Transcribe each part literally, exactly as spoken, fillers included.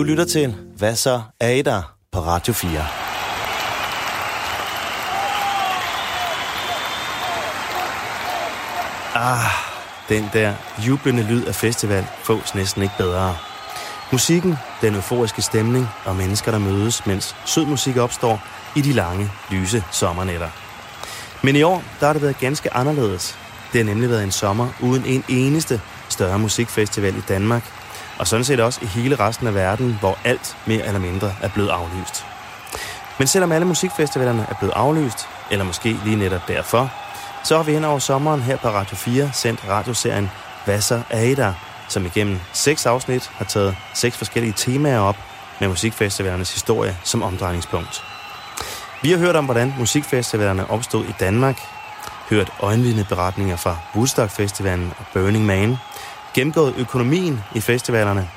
Du lytter til Hvad så er I der? På Radio fire. Ah, den der jublende lyd af festival fås næsten ikke bedre. Musikken, den euforiske stemning og mennesker, der mødes, mens sød musik opstår i de lange, lyse sommernætter. Men i år, der har det været ganske anderledes. Det har nemlig været en sommer uden en eneste større musikfestival i Danmark, og sådan set også i hele resten af verden, hvor alt mere eller mindre er blevet aflyst. Men selvom alle musikfestivalerne er blevet aflyst, eller måske lige netop derfor, så har vi hen over sommeren her på Radio fire sendt radioserien Hvad så er I der?, som igennem seks afsnit har taget seks forskellige temaer op med musikfestivalernes historie som omdrejningspunkt. Vi har hørt om, hvordan musikfestivalerne opstod i Danmark, hørt øjenvidne beretninger fra Woodstock-festivalen og Burning Man, gennemgået økonomien i festivalerne,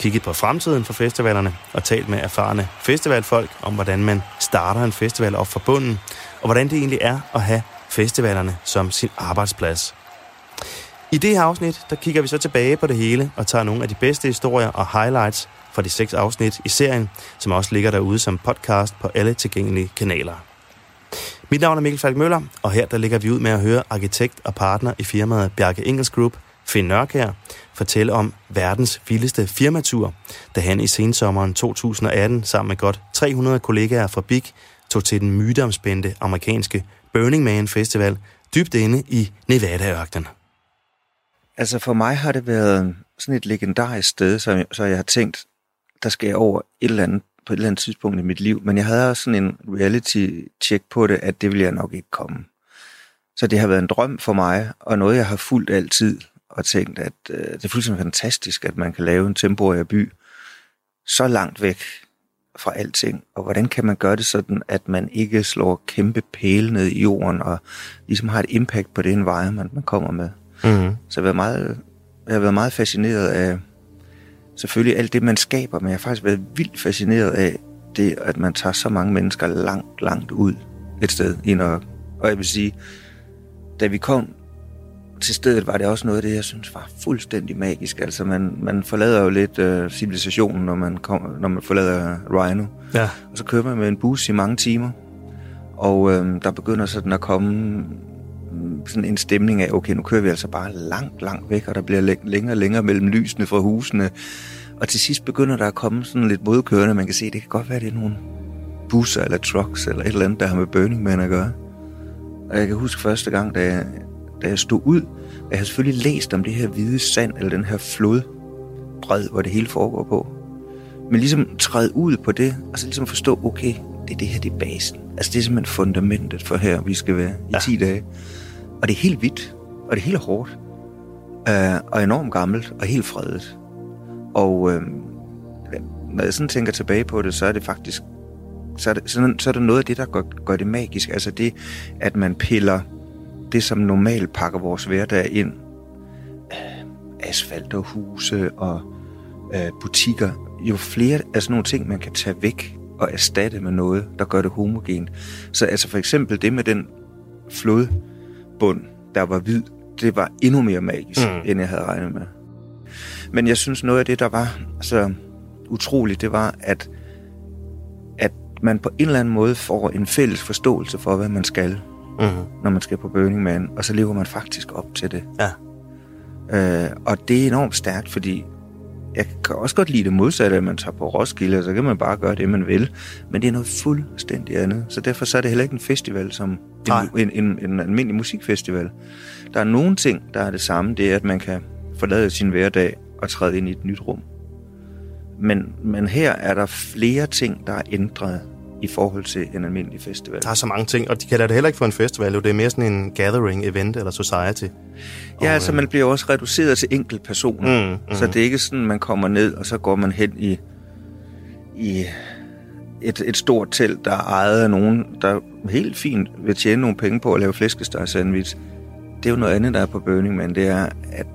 kigget på fremtiden for festivalerne og talt med erfarne festivalfolk om, hvordan man starter en festival op fra bunden, og hvordan det egentlig er at have festivalerne som sin arbejdsplads. I det her afsnit, der kigger vi så tilbage på det hele og tager nogle af de bedste historier og highlights fra de seks afsnit i serien, som også ligger derude som podcast på alle tilgængelige kanaler. Mit navn er Mikkel Falk Møller, og her der ligger vi ud med at høre arkitekt og partner i firmaet Bjarke Ingels Group, Finn Nørker, fortælle om verdens vildeste firmatur, da han i sensommeren to tusind atten sammen med godt tre hundrede kollegaer fra Big tog til den myteomspændte amerikanske Burning Man Festival dybt inde i Nevada-ørkenen. Altså for mig har det været sådan et legendarisk sted, som jeg, så jeg har tænkt, der skal jeg over et eller andet, på et eller andet tidspunkt i mit liv. Men jeg havde også sådan en reality-check på det, at det ville jeg nok ikke komme. Så det har været en drøm for mig, og noget jeg har fulgt altid, og tænkt, at øh, det er fuldstændig fantastisk, at man kan lave en temporær by så langt væk fra alting. Og hvordan kan man gøre det sådan, at man ikke slår kæmpe pæle ned i jorden, og ligesom har et impact på det environment, man kommer med. Mm-hmm. Så jeg har været meget, jeg har været meget fascineret af selvfølgelig alt det, man skaber, men jeg har faktisk været vildt fascineret af det, at man tager så mange mennesker langt, langt ud et sted i Norge. Og jeg vil sige, da vi kom til stedet, var det også noget af det, jeg synes var fuldstændig magisk. Altså man, man forlader jo lidt øh, civilisationen, når man, kom, når man forlader Rhino. Ja. Og så kører man med en bus i mange timer, og øh, der begynder sådan at komme sådan en stemning af, okay, nu kører vi altså bare langt, langt væk, og der bliver læ- længere og længere mellem lysene fra husene. Og til sidst begynder der at komme sådan lidt modkørende, man kan se, det kan godt være, det er nogle busser eller trucks eller et eller andet, der har med Burning Man at gøre. Og jeg kan huske første gang, da jeg, da jeg stod ud, og jeg havde selvfølgelig læst om det her hvide sand, eller den her flodbred, hvor det hele foregår på. Men ligesom træde ud på det, og så ligesom forstå, okay, det er det her, det er basen. Altså det er simpelthen fundamentet for her, vi skal være i ti ja. dage. Og det er helt hvidt, og det er helt hårdt, øh, og enormt gammelt, og helt fredet. Og øh, når jeg sådan tænker tilbage på det, så er det faktisk, så er det, sådan, så er det noget af det, der gør, gør det magisk. Altså det, at man piller det, som normalt pakker vores hverdag ind. Øh, asfalt og huse og øh, butikker. Jo flere af sådan nogle ting, man kan tage væk og erstatte med noget, der gør det homogent. Så altså for eksempel det med den flod, bund, der var hvid, det var endnu mere magisk, mm. end jeg havde regnet med. Men jeg synes, noget af det, der var så utroligt, det var, at, at man på en eller anden måde får en fælles forståelse for, hvad man skal, mm-hmm. når man skal på Burning Man, og så lever man faktisk op til det. Ja. Øh, og det er enormt stærkt, fordi jeg kan også godt lide det modsatte, at man tager på Roskilde, så kan man bare gøre det, man vil. Men det er noget fuldstændig andet. Så derfor så er det heller ikke en festival som en, en, en almindelig musikfestival. Der er nogle ting, der er det samme. Det er, at man kan forlade sin hverdag og træde ind i et nyt rum. Men, men her er der flere ting, der er ændret i forhold til en almindelig festival. Der er så mange ting, og de kalder det heller ikke for en festival. Det er mere sådan en gathering, event eller society. Ja, og, altså man bliver også reduceret til enkelte personer. Mm, mm. Så det er ikke sådan, man kommer ned, og så går man hen i, i et, et stort telt, der er ejet af nogen, der helt fint vil tjene nogle penge på at lave flæskesteg sandwich. Det er jo noget andet, der er på Burning Man. Det er, at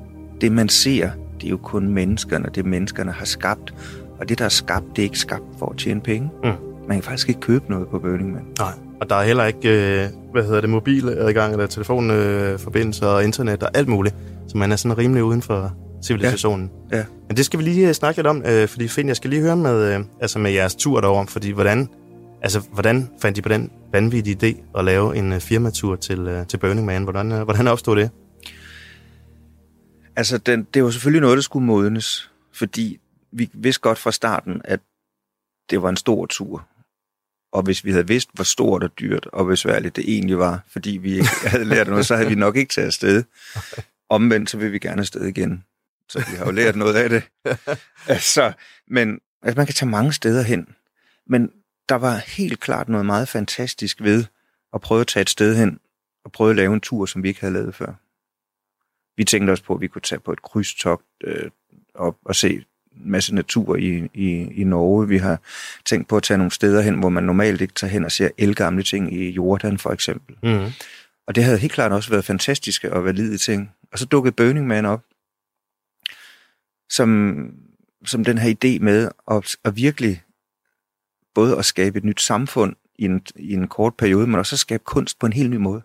det man ser, det er jo kun menneskerne, det menneskerne har skabt. Og det, der er skabt, det er ikke skabt for at tjene penge. Mm. Man kan faktisk ikke købe noget på Burning Man. Nej, og der er heller ikke, øh, hvad hedder det, mobiladgang eller telefonforbindelser øh, og internet og alt muligt. Så man er sådan rimelig uden for civilisationen. Ja. Ja. Men det skal vi lige snakke lidt om, øh, fordi Finn, jeg skal lige høre med, øh, altså med jeres tur derover, fordi hvordan, altså, hvordan fandt I på den vanvittige idé at lave en øh, firmatur til, øh, til Burning Man? Hvordan, øh, hvordan opstod det? Altså, den, det var selvfølgelig noget, der skulle modnes, fordi vi vidste godt fra starten, at det var en stor tur. Og hvis vi havde vidst, hvor stort og dyrt og besværligt det egentlig var, fordi vi ikke havde lært noget, så havde vi nok ikke taget afsted. Omvendt, så vil vi gerne afsted igen. Så vi har jo lært noget af det. Altså, men altså, man kan tage mange steder hen. Men der var helt klart noget meget fantastisk ved at prøve at tage et sted hen og prøve at lave en tur, som vi ikke havde lavet før. Vi tænkte også på, at vi kunne tage på et krydstogt øh, op og se en masse natur i, i, i Norge. Vi har tænkt på at tage nogle steder hen, hvor man normalt ikke tager hen og ser ældgamle ting i Jordan, for eksempel. Mm. Og det havde helt klart også været fantastiske og valide ting. Og så dukkede Burning Man op, som, som den her idé med at, at virkelig både at skabe et nyt samfund i en, i en kort periode, men også at skabe kunst på en helt ny måde.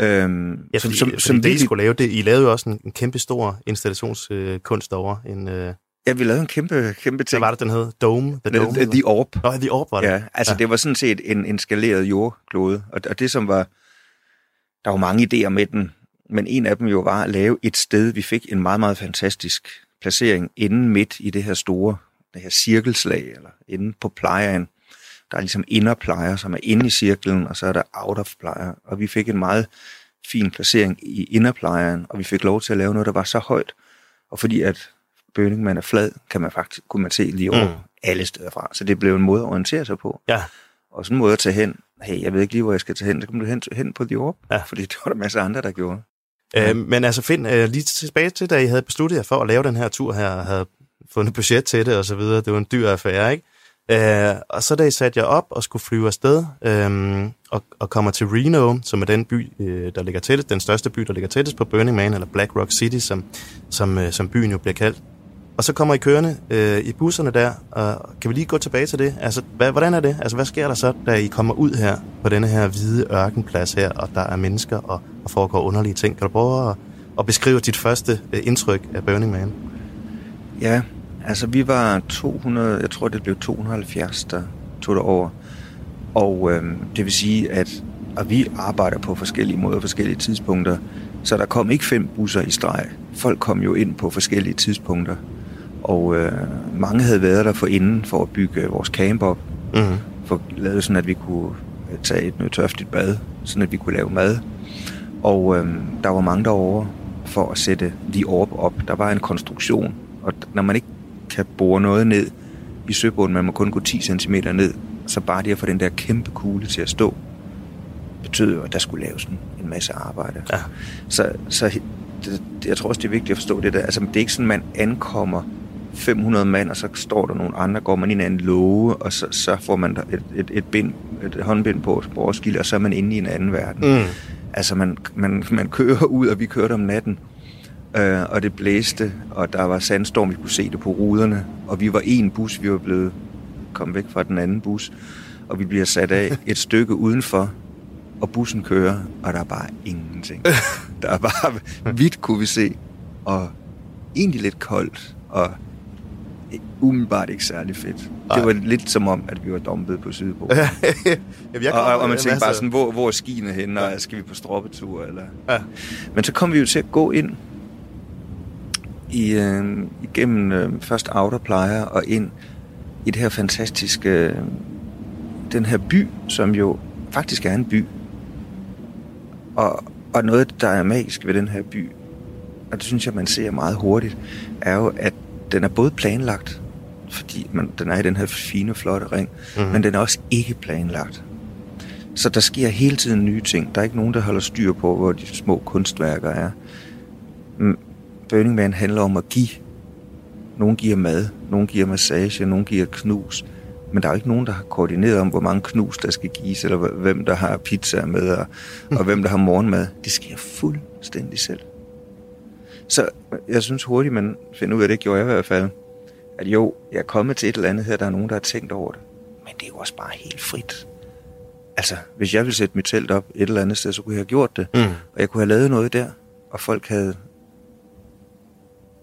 Øhm, ja, som, fordi, som, fordi som det, I skulle lave det. I lavede jo også en, en kæmpe stor installationskunst øh, over en, øh... ja, vi lavede en kæmpe, kæmpe ting. Hvad var det, den hed? Dome? The, Dome, the, the Orb. Nå, The Orb var det. Ja, altså ja. Det var sådan set en, en skaleret jordklode. Og, og det som var... Der var mange idéer med den, men en af dem jo var at lave et sted. Vi fik en meget, meget fantastisk placering inde midt i det her store, det her cirkelslag, eller inde på plejeren. Der er ligesom inner plejer, som er inde i cirklen, og så er der outer plejer. Og vi fik en meget fin placering i inner plejeren, og vi fik lov til at lave noget, der var så højt. Og fordi at Burning Man er flad, kan man faktisk, kunne man se lige over mm. alle steder fra. Så det blev en måde at orientere sig på. Ja. Og sådan en måde at tage hen. Hey, jeg ved ikke lige, hvor jeg skal tage hen. Så kom du hen, hen på The Orb, ja. Fordi det var der masser af andre, der gjorde. Øh, ja. Men altså Finn, lige tilbage til, da I havde besluttet jer for at lave den her tur her, og havde fundet budget til det og så videre. Det var en dyr affære, ikke? Uh, og så da I satte jeg op og skulle flyve afsted uh, og, og kommer til Reno, som er den by, uh, der ligger tættest, den største by, der ligger tættest på Burning Man, eller Black Rock City, som, som, uh, som byen jo bliver kaldt. Og så kommer I kørende uh, i busserne der, og kan vi lige gå tilbage til det? Altså, hvad, hvordan er det? Altså, hvad sker der så, da I kommer ud her på denne her hvide ørkenplads her, og der er mennesker og, og foregår underlige ting? Kan du prøve at, at beskrive dit første uh, indtryk af Burning Man? Ja. Altså, vi var to hundrede, jeg tror, det blev to hundrede og halvfjerds, der tog derover. Og øhm, det vil sige, at og vi arbejder på forskellige måder, forskellige tidspunkter, så der kom ikke fem busser i streg. Folk kom jo ind på forskellige tidspunkter, og øh, mange havde været der forinden for at bygge vores camp op, mm-hmm. for at lave sådan, at vi kunne tage et noget tørftigt bad, sådan at vi kunne lave mad. Og øhm, der var mange derovre for at sætte de orb op. Der var en konstruktion, og når man ikke kan bore noget ned i søbunden, man må kun gå ti centimeter ned, så bare det at få den der kæmpe kugle til at stå, betød jo, at der skulle laves en masse arbejde. Ja. Så, så det, jeg tror også, det er vigtigt at forstå det der. Altså, det er ikke sådan, man ankommer fem hundrede mand, og så står der nogle andre, går man ind i en låge, og så, så får man et, et, et, bind, et håndbind på Roskilde, og så er man inde i en anden verden. Mm. Altså, man, man, man kører ud, og vi kørte om natten, Uh, og det blæste, og der var sandstorm, vi kunne se det på ruderne, og vi var en bus, vi var blevet kommet væk fra den anden bus, og vi bliver sat af et stykke udenfor, og bussen kører, og der er bare ingenting. Der er bare hvidt, kunne vi se, og egentlig lidt koldt, og umiddelbart ikke særlig fedt. Ej. Det var lidt som om, at vi var dumpet på Sydbo. Jamen, og, og man tænkte bare sådan, hvor, hvor er skiene henne, og skal vi på stroppetur? Eller? Ja. Men så kom vi jo til at gå ind, I, øh, igennem øh, først outerplejer og ind i det her fantastiske øh, den her by, som jo faktisk er en by, og, og noget der er magisk ved den her by, og det synes jeg man ser meget hurtigt, er jo at den er både planlagt, fordi man, den er i den her fine flotte ring, mm-hmm. men den er også ikke planlagt, så der sker hele tiden nye ting. Der er ikke nogen der holder styr på hvor de små kunstværker er. mm. Burning Man handler om at give. Nogen giver mad, nogen giver massage, nogen giver knus. Men der er jo ikke nogen, der har koordineret om, hvor mange knus, der skal gives, eller hvem, der har pizza med, og, og hvem, der har morgenmad. Det sker fuldstændig selv. Så jeg synes hurtigt, man finder ud af, det gjorde jeg i hvert fald, at jo, jeg er kommet til et eller andet her, der er nogen, der har tænkt over det. Men det er jo også bare helt frit. Altså, hvis jeg ville sætte mit telt op et eller andet sted, så kunne jeg have gjort det. Mm. Og jeg kunne have lavet noget der, og folk havde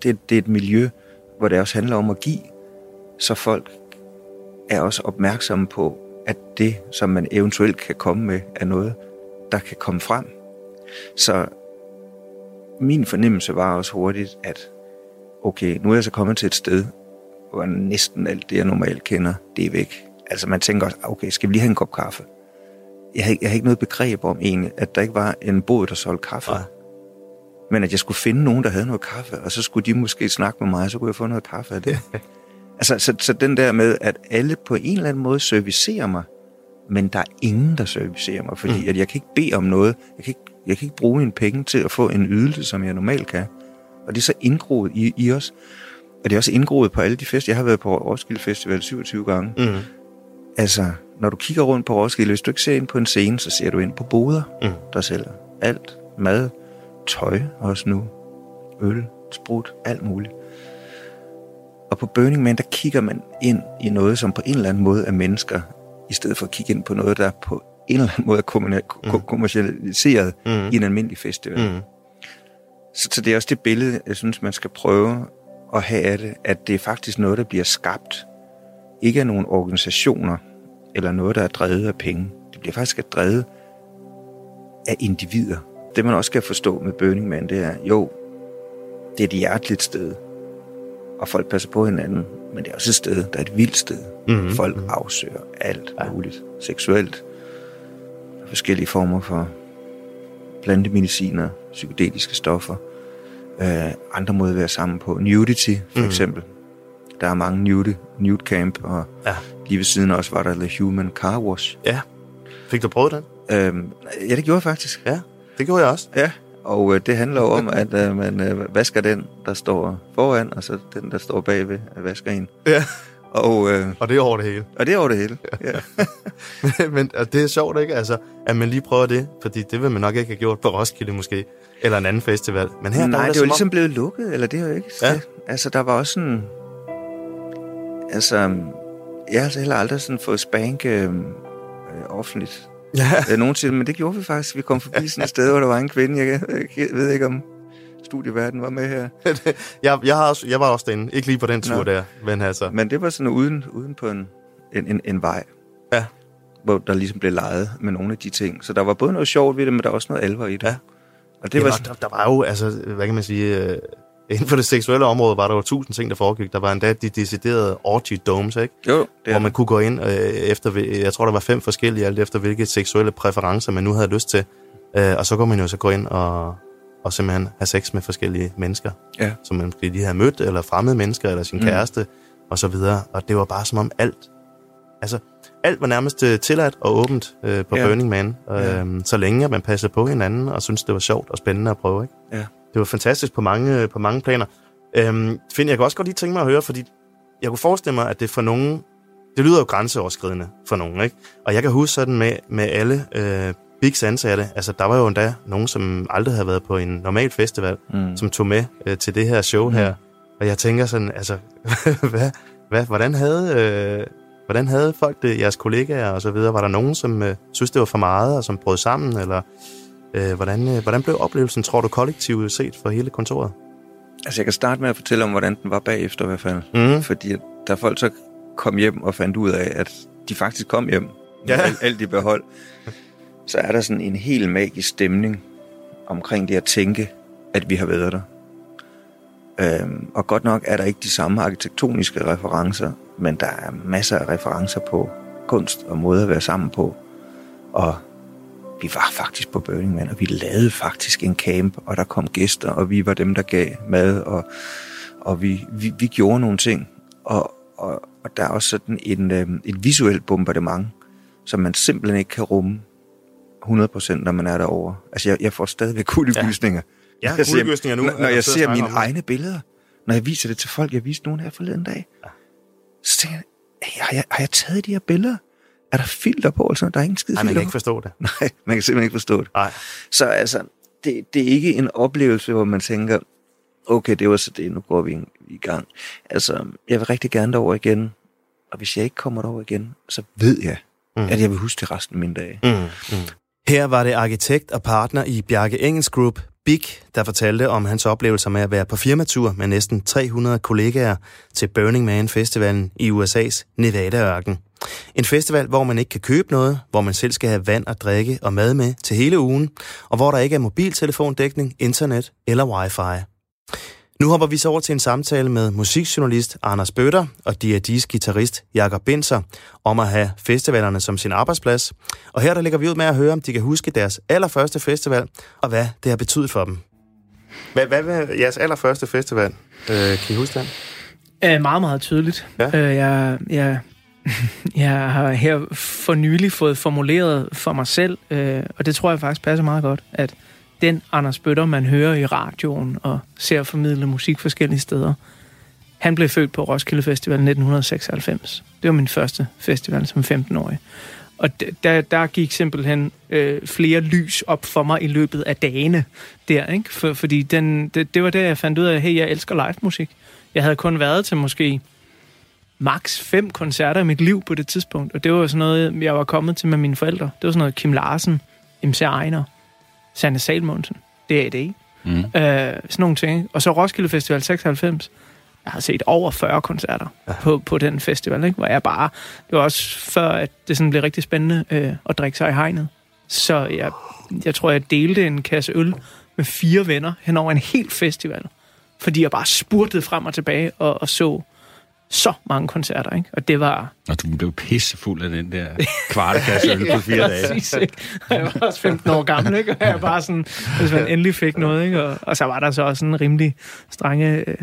det, det er et miljø, hvor det også handler om at give, så folk er også opmærksomme på, at det, som man eventuelt kan komme med, er noget, der kan komme frem. Så min fornemmelse var også hurtigt, at okay, nu er jeg så kommet til et sted, hvor næsten alt det, jeg normalt kender, det er væk. Altså man tænker også, okay, skal vi lige have en kop kaffe? Jeg har, jeg har ikke noget begreb om egentlig, at der ikke var en bod, der solgte kaffe. Nej. Men at jeg skulle finde nogen, der havde noget kaffe, og så skulle de måske snakke med mig, og så kunne jeg få noget kaffe af det. altså, så, så den der med, at alle på en eller anden måde servicerer mig, men der er ingen, der servicerer mig, fordi mm. at jeg kan ikke bede om noget. Jeg kan, ikke, jeg kan ikke bruge en penge til at få en ydelse, som jeg normalt kan. Og det er så indgroet i, i os. Og det er også indgroet på alle de fester. Jeg har været på Roskilde Festival syvogtyve gange. Mm. Altså, når du kigger rundt på Roskilde, hvis du ikke ser ind på en scene, så ser du ind på boder, mm. der sælger alt, mad, tøj også nu, øl, sprut, alt muligt. Og på Burning Man, der kigger man ind i noget, som på en eller anden måde er mennesker, i stedet for at kigge ind på noget, der på en eller anden måde er kommuna- mm. kommercialiseret mm. i en almindelig festival. Mm. Så, så det er også det billede, jeg synes, man skal prøve at have af det, at det er faktisk noget, der bliver skabt, ikke af nogle organisationer, eller noget, der er drevet af penge. Det bliver faktisk drevet af individer. Det, man også skal forstå med Burning Man, det er, jo, det er et hjerteligt sted, og folk passer på hinanden, men det er også et sted, der er et vildt sted. Mm-hmm. Folk afsøger alt muligt. Ja. Seksuelt, forskellige former for plantemediciner, psykedeliske stoffer, øh, andre måder at være sammen på. Nudity, for mm-hmm. eksempel. Der er mange nude, nude camp, og ja. Lige ved siden også var der The Human Car Wash. Ja. Fik du prøvet den? Øhm, ja, det gjorde jeg faktisk. Ja, det gjorde jeg også. Ja, og øh, det handler jo om, at øh, man øh, vasker den, der står foran, og så den, der står bagved, vasker en. Ja. Og, øh, og det er over det hele. Og det er over det hele, ja. ja. Men og det er sjovt, ikke? Altså, at man lige prøver det, fordi det vil man nok ikke have gjort på Roskilde måske, eller en anden festival. Men her, nej, der var det, det var ligesom om... blevet lukket, eller det er jo ikke... Ja. Altså, der var også en... Altså, jeg har så heller aldrig sådan fået spank øh, øh, offentligt. Ja. Nogensinde, men det gjorde vi faktisk. Vi kom forbi sådan et sted, hvor der var en kvinde. Jeg, jeg ved ikke, om studieverden var med her. jeg, jeg, har også, jeg var også derinde. Ikke lige på den tur Nå. der. Men, altså. Men det var sådan uden, uden på en, en, en, en vej. Ja. Hvor der ligesom blev leget med nogle af de ting. Så der var både noget sjovt ved det, men der var også noget alvor i det. Ja. Og det ja, var sådan, der, der var jo, altså, hvad kan man sige... Øh, inden for det seksuelle område var der jo tusind ting, der foregik. Der var endda de deciderede orgy domes, ikke? Jo, hvor man kunne gå ind øh, efter, jeg tror, der var fem forskellige, alt efter hvilke seksuelle præferencer man nu havde lyst til. Øh, og så kunne man jo så gå ind og, og simpelthen have sex med forskellige mennesker, ja. Som man lige havde mødt, eller fremmede mennesker, eller sin mm. kæreste, og så videre. Og det var bare som om alt, altså alt var nærmest tilladt og åbent øh, på ja. Burning Man. Øh, ja. Så længe man passede på hinanden, og syntes, det var sjovt og spændende at prøve, ikke? Ja. Det var fantastisk på mange, på mange planer. Øhm, Finn, jeg kunne også godt lige tænke mig at høre, fordi jeg kunne forestille mig, at det for nogen... Det lyder jo grænseoverskridende for nogen, ikke? Og jeg kan huske sådan med, med alle øh, bigs ansatte. Altså, der var jo endda nogen, som aldrig havde været på en normal festival, mm. som tog med øh, til det her show mm. her. Og jeg tænker sådan, altså... hvad, hvad, hvordan, havde, øh, hvordan havde folk det, jeres kollegaer og så videre? Var der nogen, som øh, synes det var for meget, og som brød sammen, eller... Hvordan, hvordan blev oplevelsen, tror du, kollektivt set for hele kontoret? Altså, jeg kan starte med at fortælle om, hvordan den var bagefter i hvert fald. Mm. Fordi der folk så kom hjem og fandt ud af, at de faktisk kom hjem. Ja. Med alt, alt i behold. Så er der sådan en helt magisk stemning omkring det at tænke, at vi har været der. Øhm, og godt nok er der ikke de samme arkitektoniske referencer, men der er masser af referencer på kunst og måder at være sammen på. Og vi var faktisk på Burning Man, og vi lavede faktisk en camp, og der kom gæster, og vi var dem, der gav mad, og, og vi, vi, vi gjorde nogle ting. Og, og, og der er også sådan en, et visuelt bombardement, som man simpelthen ikke kan rumme hundrede procent, når man er derovre. Altså, jeg, jeg får stadigvæk kuldegysninger. Ja, ja kuldegysninger nu. Når, når jeg ser mine egne billeder, når jeg viser det til folk, jeg viste nogen her forleden dag, ja. Så tænker jeg, har jeg, har jeg taget de her billeder? Er der filter på? Altså, der er ingen skide filter på. Nej, man kan ikke forstå det. Nej, man kan simpelthen ikke forstå det. Nej. Så altså, det, det er ikke en oplevelse, hvor man tænker, okay, det var så det, nu går vi i gang. Altså, jeg vil rigtig gerne derover igen, og hvis jeg ikke kommer derover igen, så ved jeg, mm. at jeg vil huske det resten af min dag. Mm. Mm. Her var det arkitekt og partner i Bjarke Ingels Group, Big, der fortalte om hans oplevelser med at være på firmatur med næsten tre hundrede kollegaer til Burning Man-festivalen i U S A's Nevada-ørken. En festival, hvor man ikke kan købe noget, hvor man selv skal have vand og drikke og mad med til hele ugen, og hvor der ikke er mobiltelefondækning, internet eller wifi. Nu hopper vi så over til en samtale med musikjournalist Anders Bøtter og D A D's guitarist Jakob Binser om at have festivalerne som sin arbejdsplads. Og her der lægger vi ud med at høre, om de kan huske deres allerførste festival, og hvad det har betydet for dem. Hvad, hvad var jeres allerførste festival? Øh, kan I huske den? Æh, meget, meget tydeligt. Ja? Æh, jeg, jeg, jeg har her for nylig fået formuleret for mig selv, øh, og det tror jeg faktisk passer meget godt, at den Anders Bøtter, man hører i radioen og ser formidle musik forskellige steder. Han blev født på Roskilde Festival nitten seksoghalvfems. Det var min første festival som femten-årig. Og der, der gik simpelthen øh, flere lys op for mig i løbet af dagene der, ikke? For, fordi den, det, det var der, jeg fandt ud af, at hey, jeg elsker live-musik. Jeg havde kun været til måske maks fem koncerter i mit liv på det tidspunkt, og det var sådan noget, jeg var kommet til med mine forældre. Det var sådan noget Kim Larsen, M C Ejner, Sanne Salmundsen, D A D, mm. øh, sådan nogle ting. Og så Roskilde Festival seksoghalvfems. Jeg har set over fyrre koncerter ja. på, på den festival, ikke? Hvor jeg bare... Det var også før, at det sådan blev rigtig spændende øh, at drikke sig i hegnet. Så jeg, jeg tror, jeg delte en kasse øl med fire venner hen over en hel festival. Fordi jeg bare spurtede frem og tilbage og, og så så mange koncerter, ikke? Og det var... Og du blev pissefuld af den der kvartekasse øl på fire dage. Præcis, ikke? Og jeg var også femten år gammel, ikke? Og jeg bare sådan, hvis man endelig fik noget, ikke? Og, og så var der så også sådan en rimelig strenge øh,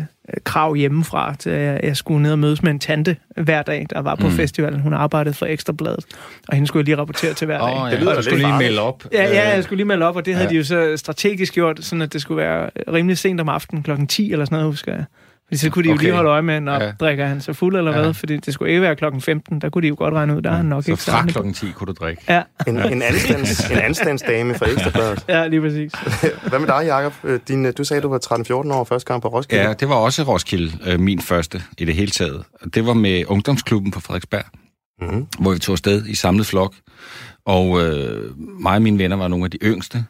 krav hjemmefra, til jeg, jeg skulle ned og mødes med en tante hver dag, der var på mm. festivalen. Hun arbejdede for Ekstrabladet, og hende skulle jeg lige rapportere til hver oh, dag. Det lyder, og du skulle lige melde op. Ja, ja, jeg skulle lige melde op, og det ja. havde de jo så strategisk gjort, sådan at det skulle være rimelig sent om aftenen, klokken ti eller sådan noget, husker jeg. Fordi så kunne de jo okay. lige holde øje med, når ja. drikker han så fuld eller ja. hvad, fordi det skulle ikke være klokken femten, der kunne de jo godt regne ud, der ja. er han nok så ikke. Så fra klokken ti kunne du drikke. Ja. En, en, anstands, en anstandsdame fra Ekstrabladet. Ja, lige præcis. Hvad med dig, Jakob? Din, du sagde, du var tretten-fjorten år første gang på Roskilde. Ja, det var også Roskilde, min første i det hele taget. Det var med ungdomsklubben på Frederiksberg, mm-hmm. hvor vi tog afsted i samlet flok. Og øh, mig og mine venner var nogle af de yngste.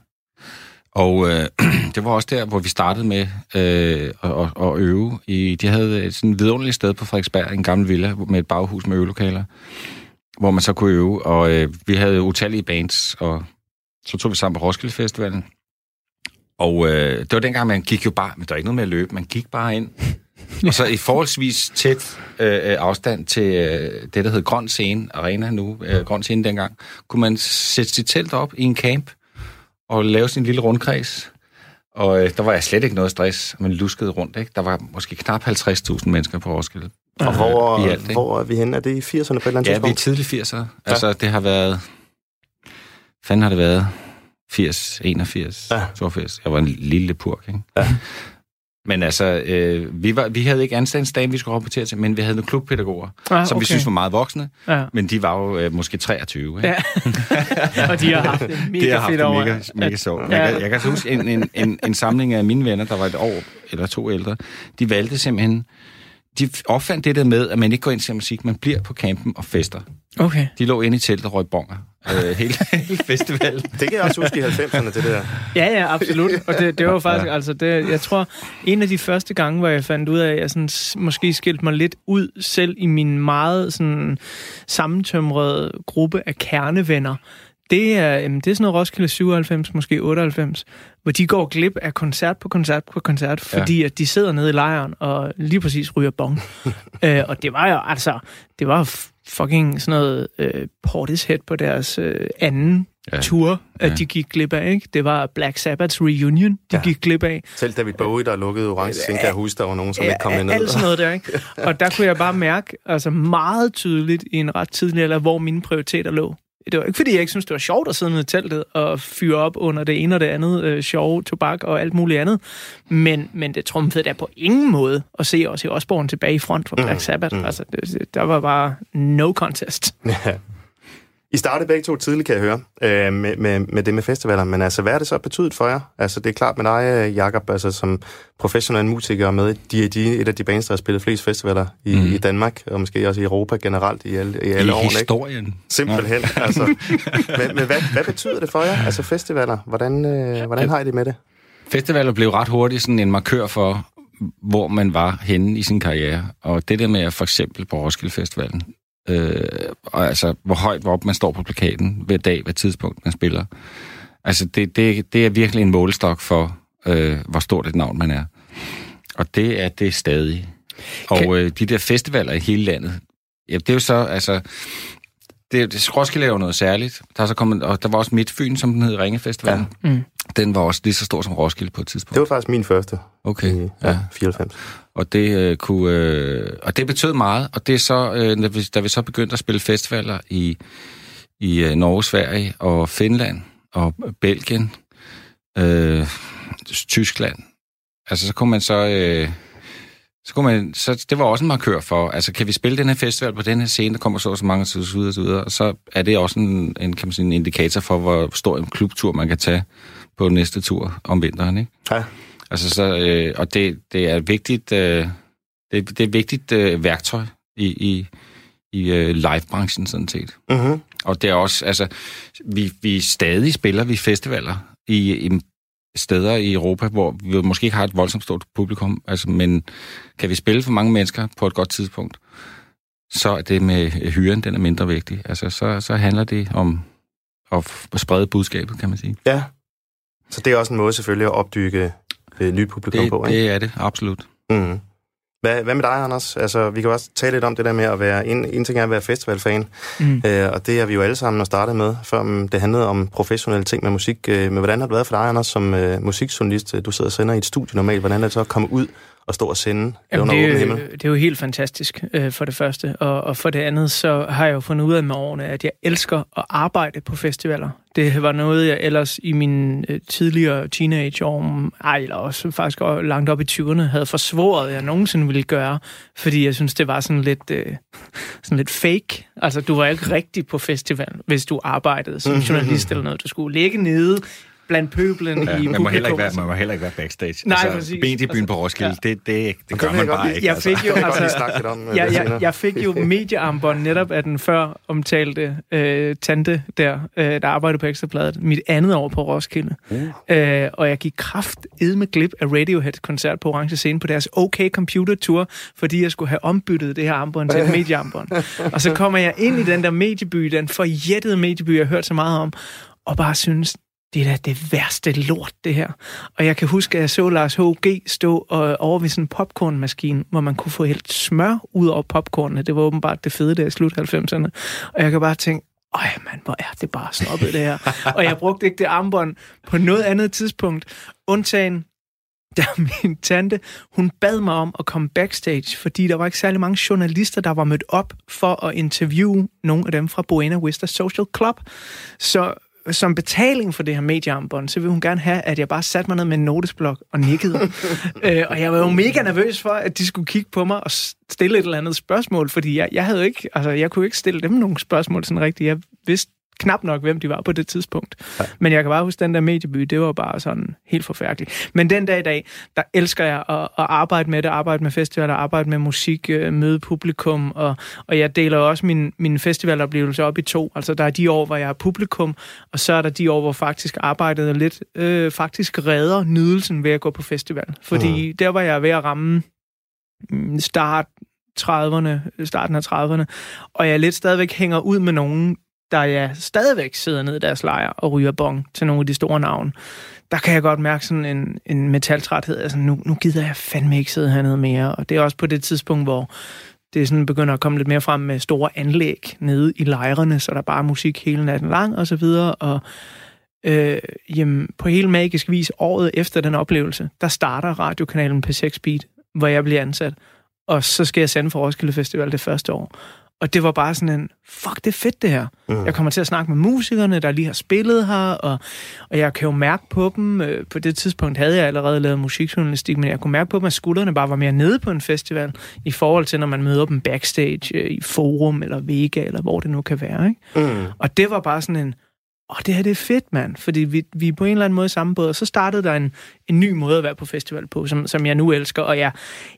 Og øh, det var også der, hvor vi startede med øh, at, at øve. I, de havde et sådan vidunderligt sted på Frederiksberg, en gammel villa med et baghus med øvelokaler, hvor man så kunne øve. Og øh, vi havde utallige bands, og så tog vi sammen på Roskilde Festivalen. Og øh, det var dengang, man gik jo bare, men der er ikke noget med at løbe, man gik bare ind. Og så i forholdsvis tæt øh, afstand til øh, det, der hed Grøn Scene, Arena nu, øh, Grøn Scene dengang, kunne man sætte sit telt op i en camp, og lave sin lille rundkreds. Og øh, der var jeg slet ikke noget stress, man luskede rundt, ikke? Der var måske knap halvtreds tusind mennesker på Roskilde. Og hvor, øh, alt, hvor er vi henne? Er det i firserne på et eller andet tidspunkt? Ja, vi er tidlige firserne. Altså, ja. det har været... Fanden har det været? firs, enogfirs, ja. toogfirs. Jeg var en lille purk, ikke? Ja. Men altså, øh, vi, var, vi havde ikke anstandsdame, vi skulle rapportere til, men vi havde nogle klubpædagoger, ah, som okay. vi synes var meget voksne, ja. men de var jo øh, måske treogtyve. Ikke? Ja. Og de har haft det mega de fedt over. Det har haft det mega, mega sjovt. Ja. Jeg, jeg kan huske en, en, en, en samling af mine venner, der var et år eller to ældre, de valgte simpelthen, de opfandt det der med, at man ikke går ind til musik, man bliver på campen og fester. Okay. De lå inde i teltet og røg bonger. Øh, hele, hele festivalen. Det kan jeg også huske i halvfemserne, det der. Ja, ja, absolut. Og det, det var faktisk, ja. altså, det, jeg tror, en af de første gange, hvor jeg fandt ud af, at jeg sådan, måske skilte mig lidt ud selv i min meget sådan, sammentømrede gruppe af kernevenner, det er, det er sådan noget Roskilde syvoghalvfems, måske otteoghalvfems, hvor de går glip af koncert på koncert på koncert, fordi ja. at de sidder nede i lejren og lige præcis ryger bong. øh, og det var jo, altså, det var fucking sådan noget øh, Portishead på deres øh, anden ja. tur, at ja. de gik glip af, ikke? Det var Black Sabbaths Reunion, de ja. gik glip af. Selv David Bowie, der lukkede Orange Scene, kan jeg huske, der var nogen, som ja, ikke kom ind. Alt sådan noget der, ikke? Og der kunne jeg bare mærke, altså meget tydeligt i en ret tidlig alder, hvor mine prioriteter lå. Det var ikke, fordi jeg ikke synes det var sjovt at sidde nede i teltet og fyre op under det ene og det andet, øh, sjove tobak og alt muligt andet. Men, men det trumfede da på ingen måde at se os i Osborne tilbage i front for Black mm, Sabbath. Mm. Altså, det, der var bare no contest. Ja. I startede begge to tidligt, kan jeg høre, øh, med, med, med det med festivaler. Men altså, hvad er det så betydet for jer? Altså, det er klart med dig, Jakob, altså, som professionel musiker med D A D, et af de bands, der har spillet flest festivaler i, mm. i Danmark, og måske også i Europa generelt i alle, i alle I årene. I historien. Ikke? Simpelthen. Ja. Altså. Men, men hvad, hvad betyder det for jer? Altså, festivaler, hvordan, øh, hvordan har I det med det? Festivalen blev ret hurtigt sådan en markør for, hvor man var henne i sin karriere. Og det der med, for eksempel på Roskilde Festivalen, øh, og altså, hvor højt op man står på plakaten, hver dag, hver tidspunkt man spiller. Altså, det, det, det er virkelig en målestok for, øh, hvor stort et navn man er. Og det er det stadig. Og kan... øh, de der festivaler i hele landet, ja, det er jo så, altså... Det, det Roskilde er jo noget særligt. Der er så kommet, og der var også Midtfyn, som den hed, Ringefestivalen. Ja. Mm. Den var også lige så stor som Roskilde på et tidspunkt. Det var faktisk min første. Okay. I, ja, fireoghalvfems. Og det, øh, kunne, øh, og det betød meget, og det er så, øh, da, vi, da vi så begyndte at spille festivaler i, i øh, Norge, Sverige og Finland og Belgien, øh, Tyskland, altså så kunne man så... Øh, Så, kunne man, så det var også en markør for, altså kan vi spille den her festival på den her scene, der kommer så så mange tider, og så videre, og så er det også en, en, kan man sige, en indikator for, hvor stor en klubtur man kan tage på næste tur om vinteren, ikke? Ja. Altså så, øh, og det, det er et vigtigt, øh, det, det er et vigtigt øh, værktøj i, i, i øh, livebranchen sådan set. Mm-hmm. Og det er også, altså, vi, vi stadig spiller vi festivaler i, i steder i Europa, hvor vi måske ikke har et voldsomt stort publikum, altså, men kan vi spille for mange mennesker på et godt tidspunkt, så er det med hyren, den er mindre vigtig. Altså, så, så handler det om at sprede budskabet, kan man sige. Ja, så det er også en måde selvfølgelig at opbygge et nyt publikum det, på, ikke? Det er det, absolut. Mm. Hvad, hvad med dig, Anders? Altså, vi kan også tale lidt om det der med at være, en, en ting er at være festivalfan, mm. øh, og det er vi jo alle sammen at starte med, før det handlede om professionelle ting med musik. Men hvordan har det været for dig, Anders, som øh, musikjournalist? Du sidder og sender i et studie normalt. Hvordan er det så at komme ud og stå og sende? Jamen, det, er jo, det er jo helt fantastisk, øh, for det første. Og, og for det andet, så har jeg jo fundet ud af med årene, at jeg elsker at arbejde på festivaler. Det var noget, jeg ellers i mine tidligere teenageår, ej, eller også faktisk langt op i tyverne, havde forsvoret, at jeg nogensinde ville gøre, fordi jeg synes det var sådan lidt, øh, sådan lidt fake. Altså, du var ikke rigtig på festivalen, hvis du arbejdede som journalist eller noget. Du skulle ligge nede blandt pøblen, ja, i man må, heller ikke være, man må heller ikke være backstage. Nej, altså, præcis. Bent i byen på Roskilde, altså, det, det, det gør man bare ikke. Jeg fik altså. jo, altså, om, jeg, jeg, jeg fik jo mediearmbånd netop af den før omtalte øh, tante der, øh, der arbejdede på Ekstrabladet, mit andet år på Roskilde. Uh. Øh, og jeg gik kraftedme glip af Radiohead-koncert på Orange Scene på deres OK Computer Tour, fordi jeg skulle have ombyttet det her armbånd til et mediearmbånd. Og så kommer jeg ind i den der medieby, den forjættede medieby, jeg har hørt så meget om, og bare synes, det er da det værste lort, det her. Og jeg kan huske, at jeg så Lars H G stå og over ved sådan en popcornmaskine, hvor man kunne få helt smør ud over popcornene. Det var åbenbart det fede der i slut halvfemserne. Og jeg kan bare tænke, ej mand, hvor er det bare snobbet, det her. Og jeg brugte ikke det armbånd på noget andet tidspunkt, undtagen da min tante, hun bad mig om at komme backstage, fordi der var ikke særlig mange journalister, der var mødt op for at interviewe nogle af dem fra Buena Vista Social Club. Så som betaling for det her mediearmbånd, så ville hun gerne have, at jeg bare satte mig ned med en notesblok og nikkede. øh, og jeg var jo mega nervøs for, at de skulle kigge på mig og stille et eller andet spørgsmål, fordi jeg, jeg havde ikke, altså jeg kunne ikke stille dem nogle spørgsmål sådan rigtigt. Jeg vidste knap nok, hvem de var på det tidspunkt. Ja. Men jeg kan bare huske, den der medieby, det var bare sådan helt forfærdeligt. Men den dag i dag, der elsker jeg at, at arbejde med det, arbejde med festivaler, arbejde med musik, møde publikum, og, og jeg deler også min, mine festivaloplevelser op i to. Altså, der er de år, hvor jeg er publikum, og så er der de år, hvor faktisk arbejdet lidt, øh, faktisk redder nydelsen ved at gå på festival. Fordi mm. der var jeg ved at ramme start trediverne, starten af trediverne, og jeg lidt stadigvæk hænger ud med nogen, der jeg stadigvæk sidder nede i deres lejre og ryger bong til nogle af de store navne, der kan jeg godt mærke sådan en, en metaltræthed. Altså, nu, nu gider jeg fandme ikke sidde hernede mere. Og det er også på det tidspunkt, hvor det sådan begynder at komme lidt mere frem med store anlæg nede i lejrene, så der bare er musik hele natten lang og så videre. Og øh, jamen, på helt magisk vis, året efter den oplevelse, der starter radiokanalen P seks Beat, hvor jeg bliver ansat. Og så skal jeg sende for Roskilde Festival det første år. Og det var bare sådan en, fuck, det er fedt det her. Mm. Jeg kommer til at snakke med musikerne, der lige har spillet her, og, og jeg kan jo mærke på dem. På det tidspunkt havde jeg allerede lavet musikjournalistik, men jeg kunne mærke på dem, at skuldrene bare var mere nede på en festival, i forhold til, når man møder dem backstage i Forum, eller Vega, eller hvor det nu kan være. Ikke? Mm. Og det var bare sådan en, åh, det her det er fedt, mand, fordi vi, vi er på en eller anden måde samme båd, og så startede der en, en ny måde at være på festival på, som, som jeg nu elsker, og jeg...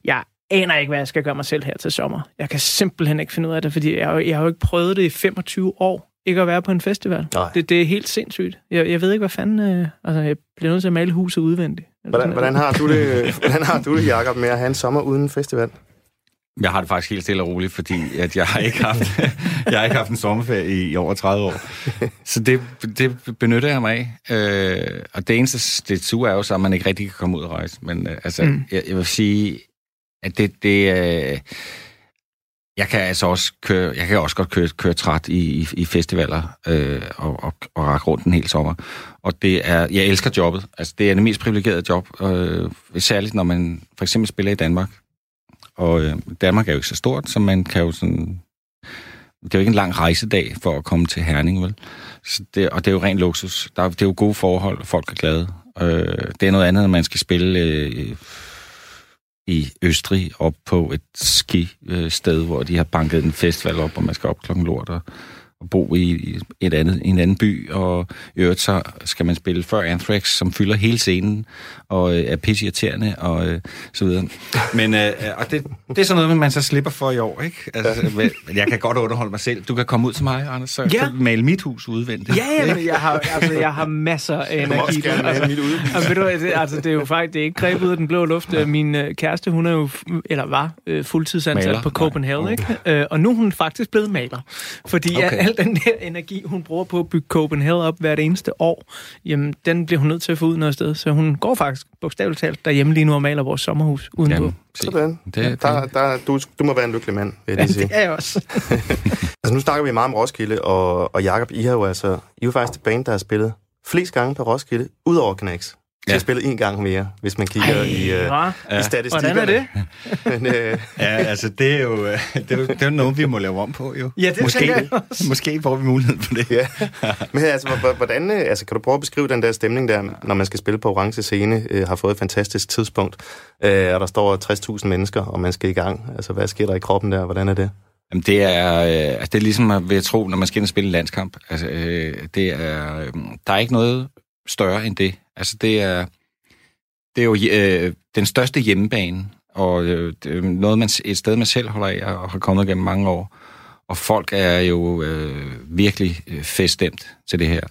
jeg aner ikke, hvad jeg skal gøre mig selv her til sommer. Jeg kan simpelthen ikke finde ud af det, fordi jeg, jeg har jo ikke prøvet det i femogtyve år, ikke at være på en festival. Det, det er helt sindssygt. Jeg, jeg ved ikke, hvad fanden... Øh, altså, jeg bliver nødt til at male huset udvendigt. Hvordan, hvordan har du det, hvordan har du det, Jacob, med at have en sommer uden festival? Jeg har det faktisk helt stille og roligt, fordi at jeg har ikke haft, jeg har ikke haft en sommerferie i, i over tredive år. Så det, det benytter jeg mig af. Øh, og det eneste, det sure er jo så, at man ikke rigtig kan komme ud og rejse. Men øh, altså, mm. jeg, jeg vil sige, at det... det øh, jeg kan altså også køre, jeg kan også godt køre, køre træt i, i, i festivaler øh, og, og, og række rundt en hel sommer. Og det er, jeg elsker jobbet. Altså, det er det mest privilegerede job, øh, særligt når man for eksempel spiller i Danmark. Og øh, Danmark er jo ikke så stort, så man kan jo sådan... Det er jo ikke en lang rejsedag for at komme til Herning, vel? Så det, og det er jo ren luksus. Der er, det er jo gode forhold, og folk er glade. Øh, det er noget andet, når man skal spille øh, i Østrig op på et skisted, hvor de har banket en festival op, og man skal op klokken lort og, og bo i et andet, en anden by. Og i øvrigt så skal man spille før Anthrax, som fylder hele scenen og øh, er pisseirriterende og øh, så videre. Men øh, og det, det er sådan noget, man så slipper for i år, ikke? Altså, jeg kan godt underholde mig selv. Du kan komme ud til mig, Anders, så ja. Male mit hus udvendigt. Ja, ja, men jeg har, altså, jeg har masser af energi. Der, altså, altså, ved du, altså, det er jo faktisk det er ikke grebet ud af den blå luft. Ja. Min øh, kæreste, hun er jo, eller var, øh, fuldtidsansat maler på Copenhell, oh. ikke? Øh, og nu er hun faktisk blevet maler. Fordi okay. jeg, den der energi, hun bruger på at bygge Copenhell op hvert eneste år, jamen, den bliver hun nødt til at få ud noget sted. Så hun går faktisk bogstaveligt talt derhjemme lige nu og maler vores sommerhus udenpå. Sådan. Det, der, der, du, du må være en lykkelig mand, vil jeg lige sige. Det er jeg også. Altså, nu snakker vi meget om Roskilde, og, og Jacob, I har jo altså, I er faktisk det band, der har spillet flest gange på Roskilde, ud over Knacks. Ja. Jeg har spillet en gang mere, hvis man kigger Ej, i, øh, ja. i statistikkerne. Hvordan er det? Men, øh... ja, altså, det er jo det er, det er noget, vi må lave om på, jo. Ja, det måske, jeg også. Måske får vi muligheden for det. Ja. Men altså, hvordan, altså, kan du prøve at beskrive den der stemning der, når man skal spille på Orange Scene, øh, har fået et fantastisk tidspunkt, øh, og der står tres tusind mennesker, og man skal i gang. Altså, hvad sker der i kroppen der? Hvordan er det? Jamen, det er, øh, altså, det er ligesom, ved at tro, når man skal ind og spille en landskamp. Altså, øh, det er, øh, der er ikke noget større end det. Altså, det er, det er jo øh, den største hjemmebane, og øh, noget, man, et sted, man selv holder af og har kommet gennem mange år. Og folk er jo øh, virkelig feststemt til det her.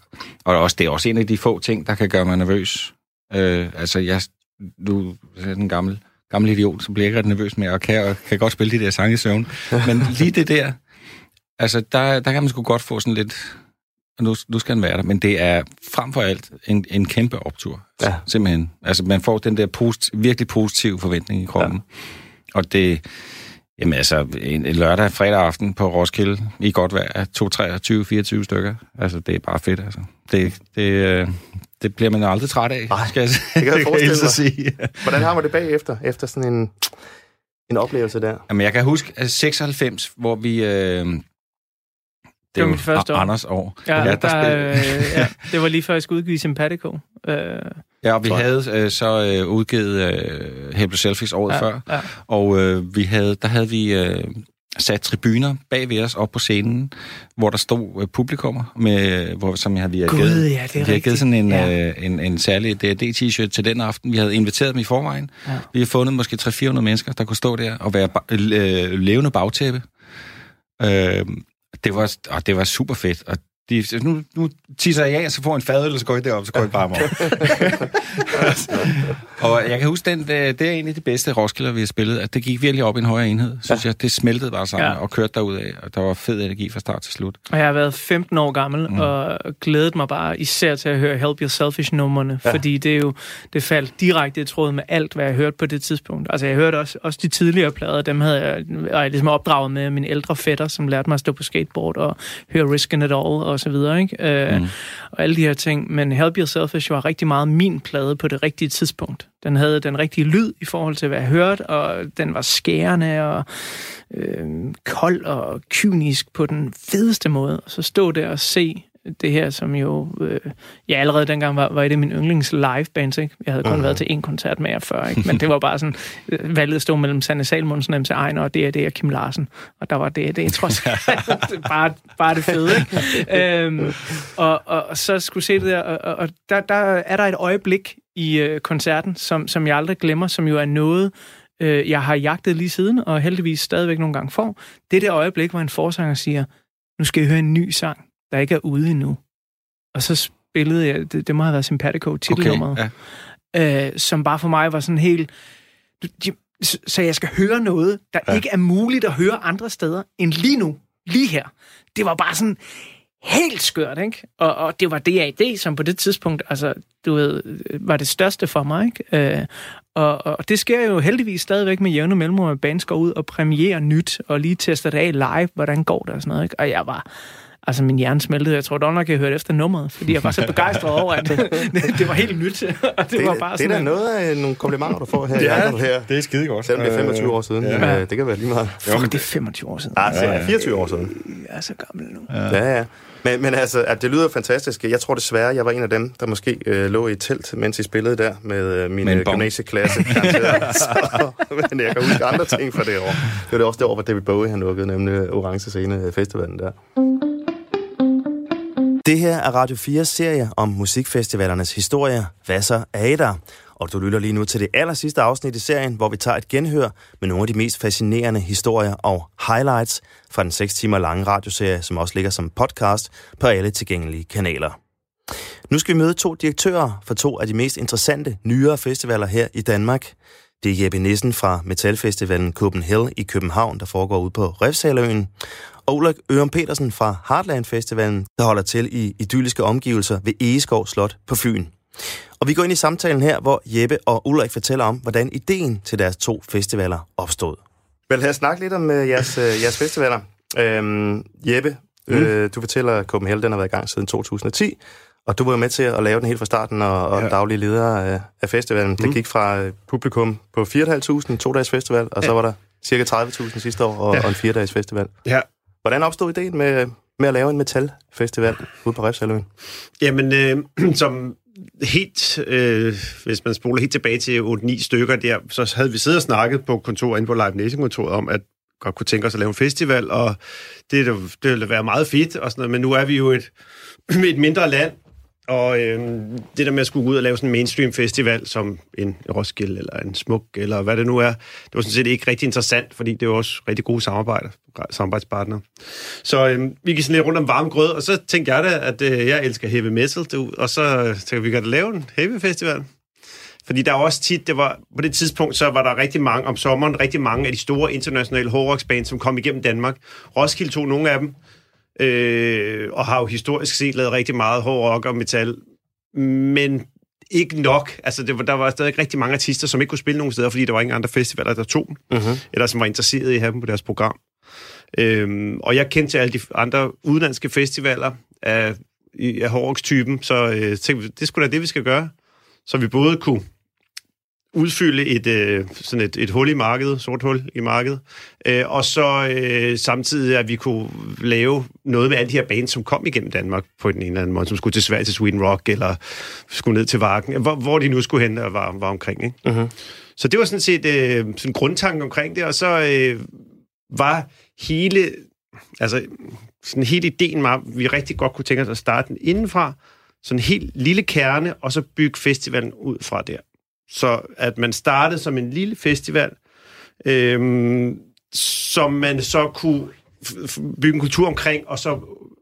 Og også, det er også en af de få ting, der kan gøre mig nervøs. Øh, altså, jeg, nu er jeg en gammel, gammel idiot, så bliver jeg ikke ret nervøs mere, og kan, og kan godt spille de der sange i søvn. Men lige det der, altså, der, der kan man sgu godt få sådan lidt... Nu, nu skal den være der, men det er frem for alt en, en kæmpe optur. Ja. Simpelthen. Altså, man får den der posit- virkelig positive forventning i kroppen. Ja. Og det... Jamen altså, en, en lørdag og fredag aften på Roskilde, i godt vejr, to treogtyve fireogtyve stykker. Altså, det er bare fedt, altså. Det, det, det bliver man aldrig træt af, Ej, skal jeg, det kan jeg forestille mig. Hvordan har man det bagefter, efter sådan en, en oplevelse der? Jamen, jeg kan huske altså, seksoghalvfems, hvor vi... Øh, Det, det var mit første år. Anders år. Ja, ja, der, der, øh, ja, det var lige før, jeg skulle udgive Simpatico. Øh, ja, og vi havde øh, så øh, udgivet øh, Hebel Selfies året ja, før, ja. Og øh, vi havde, der havde vi øh, sat tribuner bag ved os op på scenen, hvor der stod øh, publikummer, med, hvor, som jeg havde, vi havde God, givet, ja, vi havde givet sådan en, ja. øh, en, en særlig D A D-t-shirt til den aften. Vi havde inviteret dem i forvejen. Ja. Vi havde fundet måske tre hundrede til fire hundrede mennesker, der kunne stå der og være ba- øh, levende bagtæppe. Øh, Det var, og det var super fedt, og de, nu, nu tisser jeg af, så får en fadøl, og så går jeg derop, så går jeg bare mig Og jeg kan huske, den, det er en af de bedste Roskilder, vi har spillet, at det gik virkelig op i en højere enhed, synes ja. jeg. Det smeltede bare sammen ja. og kørte derudad, og der var fed energi fra start til slut. Og jeg har været femten år gammel, mm. og glædet mig bare især til at høre Help Your Selfish-numrene, ja. fordi det, er jo, det faldt direkte i tråd med alt, hvad jeg hørte på det tidspunkt. Altså, jeg hørte også, også de tidligere plader, dem havde jeg, jeg ligesom opdraget med mine ældre fætter, som lærte mig at stå på skateboard og høre Riskin' It All og så videre, ikke? Mm. Uh, og alle de her ting. Men Help Your Selfish var rigtig meget min plade på det rigtige tidspunkt. Den havde den rigtige lyd i forhold til, hvad jeg hørte, og den var skærende og øh, kold og kynisk på den fedeste måde. Og så stå der og se det her, som jo... Øh, ja, allerede dengang var, var det min yndlings livebands, ikke? Jeg havde kun uh-huh. været til én koncert med jer før, ikke? Men det var bare sådan... Øh, valget stod mellem Sanne Salmundsen, M C Ejner og D A D og Kim Larsen. Og der var D A D, trods alt. bare, bare det fede, ikke? øhm, og, og, og så skulle se det der, og, og der, der er der et øjeblik i øh, koncerten, som, som jeg aldrig glemmer, som jo er noget... Øh, jeg har jagtet lige siden, og heldigvis stadigvæk nogle gange får. Det der øjeblik, hvor en forsanger siger, nu skal I høre en ny sang, der ikke er ude endnu. Og så spillede jeg, det, det må have været Simpatico titelnummeret. Okay, ja. øh, som bare for mig var sådan helt... Så jeg skal høre noget, der ja. ikke er muligt at høre andre steder end lige nu, lige her. Det var bare sådan... Helt skørt, ikke? Og, og det var D A D, som på det tidspunkt, altså, du ved, var det største for mig, ikke? Øh, og, og det sker jo heldigvis stadigvæk med jævne mellemrum, at bands går ud og premierer nyt, og lige tester det af live, hvordan går det og sådan noget, ikke? Og jeg var, altså min hjerne smeltede, jeg tror dog nok, jeg hørte efter nummeret, fordi jeg var så begejstret over, at det var helt nyt, og det, det var bare sådan... Det er da noget af nogle komplimenter, du får her. Ja, her. Det er skide godt. Selvom det er femogtyve år siden, ja. Ja, det kan være lige meget. Fuck, det er femogtyve år siden. Nej, ja, ja. fireogtyve år siden. Jeg er så gammel nu. Ja, ja. ja. Men, men altså, at det lyder fantastisk. Jeg tror desværre, jeg var en af dem, der måske øh, lå i et telt, mens I spillede der med øh, min øh, gymnasieklasse. Så, men jeg kan huske andre ting fra det år. Det var det også det år, hvor David Bowie han lukkede, nemlig Orange Scene festivalen der. Det her er Radio fires serie om musikfestivalernes historie. Hvad så er I der? Og du lytter lige nu til det allersidste afsnit i serien, hvor vi tager et genhør med nogle af de mest fascinerende historier og highlights fra den seks timer lange radioserie, som også ligger som podcast på alle tilgængelige kanaler. Nu skal vi møde to direktører for to af de mest interessante nyere festivaler her i Danmark. Det er Jeppe Nissen fra metalfestivalen Copenhell i København, der foregår ude på Refshaleøen, og Ulrik Ørum-Petersen fra Heartland Festivalen, der holder til i idylliske omgivelser ved Egeskov Slot på Fyn. Og vi går ind i samtalen her, hvor Jeppe og Ulrik fortæller om, hvordan ideen til deres to festivaler opstod. Vel, her snakke lidt om øh, jeres, øh, jeres festivaler. Øhm, Jeppe, mm. øh, du fortæller, at Copenhell den har været i gang siden to tusind og ti, og du var jo med til at lave den helt fra starten, og, og ja. den daglige leder øh, af festivalen. Mm. Det gik fra øh, publikum på fire tusind fem hundrede, to dages festival, og ja. så var der cirka tredive tusind sidste år, og, ja. og en fire dages festival. Ja. Hvordan opstod ideen med, med at lave en metalfestival ude på Refshaleøen? Jamen, øh, som... Helt, øh, hvis man spoler helt tilbage til otte ni stykker der, så havde vi siddet og snakket på kontoret inde på Live Nation-kontoret om, at godt kunne tænke os at lave en festival, og det, det ville være meget fedt, og sådan noget. Men nu er vi jo et, et mindre land, og øh, det der med at skulle ud og lave sådan en mainstream-festival, som en Roskilde eller en Smuk, eller hvad det nu er, det var sådan set ikke rigtig interessant, fordi det var også rigtig gode samarbejder, samarbejdspartnere. Så øh, vi gik sådan lidt rundt om varme grød, og så tænkte jeg da, at øh, jeg elsker heavy metal, du, og så tænkte vi, kan da lave en heavy-festival? Fordi der var også tit, det var, på det tidspunkt, så var der rigtig mange, om sommeren, rigtig mange af de store internationale hårdrocksbands, som kom igennem Danmark. Roskilde tog nogle af dem, Øh, og har jo historisk set lavet rigtig meget hård rock og metal, men ikke nok. Altså, det var, der var stadig rigtig mange artister, som ikke kunne spille nogen steder, fordi der var ingen andre festivaler, der tog dem, uh-huh. eller som var interesserede i at have dem på deres program. Øh, og jeg kendte til alle de andre udenlandske festivaler af, af hård rock-typen, så øh, tænkte vi, det skulle da det, vi skal gøre. Så vi både kunne udfylde et, øh, sådan et, et hul i markedet, sort hul i markedet, øh, og så øh, samtidig, at vi kunne lave noget med alle de her bands, som kom igennem Danmark på den ene eller anden måde, som skulle til Sverige til Sweden Rock, eller skulle ned til Varken, hvor, hvor de nu skulle hen og var, var omkring. Ikke? Uh-huh. Så det var sådan set øh, sådan grundtanken omkring det, og så øh, var hele, altså sådan hele ideen var, vi rigtig godt kunne tænke os at starte den indenfra, sådan en helt lille kerne, og så bygge festivalen ud fra der. Så at man startede som en lille festival, øhm, som man så kunne bygge en kultur omkring, og så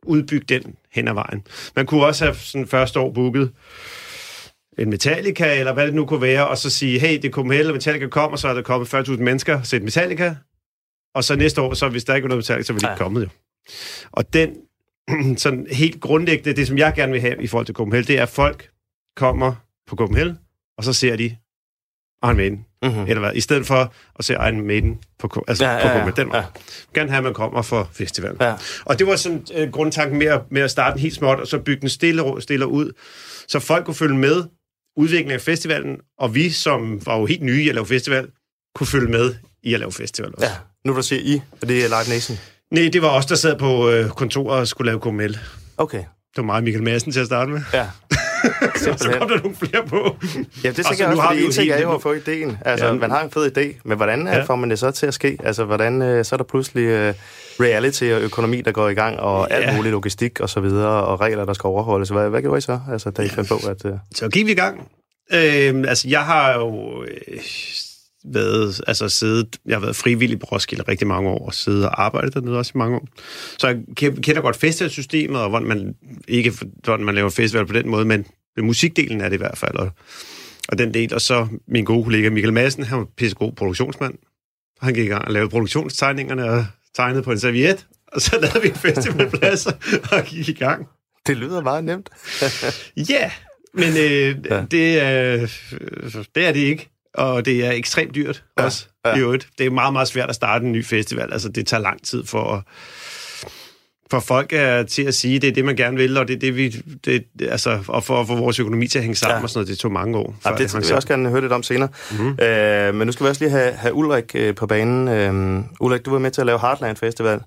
udbygge den hen ad vejen. Man kunne også have sådan første år booket en Metallica, eller hvad det nu kunne være, og så sige, hey, det kom heller, Metallica kom, og så er der kommet fyrre tusind mennesker, set Metallica, og så næste år, så hvis der ikke var noget Metallica, så ville det ikke komme jo. Og den sådan helt grundlæggende, det som jeg gerne vil have i forhold til Copenhell, det er, at folk kommer på Copenhell, og så ser de Iron Maiden. Mm-hmm. Eller hvad? I stedet for at se Iron Maiden på, altså ja, ja, ja. på Copenhell. Den var. Ja. Gerne have, man kommer for festivalen. Ja. Og det var sådan øh, grundtanken med at, med at starte helt småt, og så bygge den stille, stille ud, så folk kunne følge med udviklingen af festivalen, og vi, som var jo helt nye i at lave festival, kunne følge med i at lave festival også. Ja. Nu vil du sige I, og det er Live Nation? Nej, det var os, der sad på øh, kontoret og skulle lave Copenhell. Okay. Det var mig Mikael Madsen til at starte med. Ja. Så kom der nogle flere på. Ja, det er sikkert også, fordi en ting er jo at få idéen. Altså, ja. Man har en fed idé, men hvordan ja. får man det så til at ske? Altså, hvordan, så er der pludselig uh, reality og økonomi, der går i gang, og ja. alt muligt logistik og så videre, og regler, der skal overholdes. Hvad, hvad gjorde I så, altså, da I fandt på? At, uh... Så gik vi i gang. Øh, altså, jeg har jo øh, været, altså, siddet, jeg har været frivillig på Roskilde rigtig mange år, og siddet og arbejdet dernede også i mange år. Så jeg kender godt festivalsystemet, og hvordan man, ikke hvordan man laver festival på den måde, men musikdelen er det i hvert fald, og, og den del. Og så min gode kollega Mikael Madsen, han var pissegod produktionsmand. Han gik i gang og lavede produktionstegningerne og tegnede på en serviet, og så lavede vi en festivalpladser og gik i gang. Det lyder meget nemt. Ja, yeah, men øh, ja. Det, øh, det er det ikke. Og det er ekstremt dyrt også, ja, ja. I øvrigt. Det er meget, meget svært at starte en ny festival. Altså, det tager lang tid for at... For folk er til at sige, det er det, man gerne vil, og det er det, vi... Det, altså, og for, for vores økonomi til at hænge sammen, ja. Og sådan noget, det tog mange år. Ja, det, det, det vil jeg også gerne høre lidt om senere. Mm-hmm. Øh, men nu skal vi også lige have, have Ulrik øh, på banen. Øh, Ulrik, du var med til at lave Heartland Festival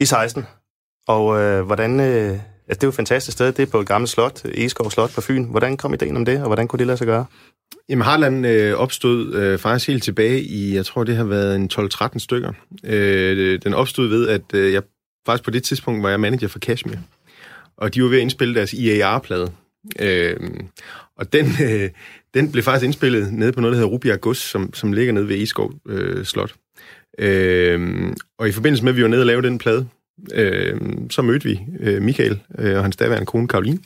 i seksten. Og øh, hvordan... Øh, altså, det er jo et fantastisk sted. Det er på et gammelt slot, Egeskov Slot på Fyn. Hvordan kom ideen om det, og hvordan kunne det lade sig gøre? Jamen, Heartland øh, opstod øh, faktisk helt tilbage i... Jeg tror, det har været en tolv tretten stykker. Øh, den opstod ved, at øh, jeg... Faktisk på det tidspunkt var jeg manager for Kashmir, og de var ved at indspille deres I A R-plade. Øh, og den, øh, den blev faktisk indspillet nede på noget, der hedder Rubjerg Gods, som, som ligger nede ved Egeskov øh, Slot. Øh, og i forbindelse med, at vi var nede og lavede den plade, øh, så mødte vi øh, Mikael øh, og hans daværende kone Karoline,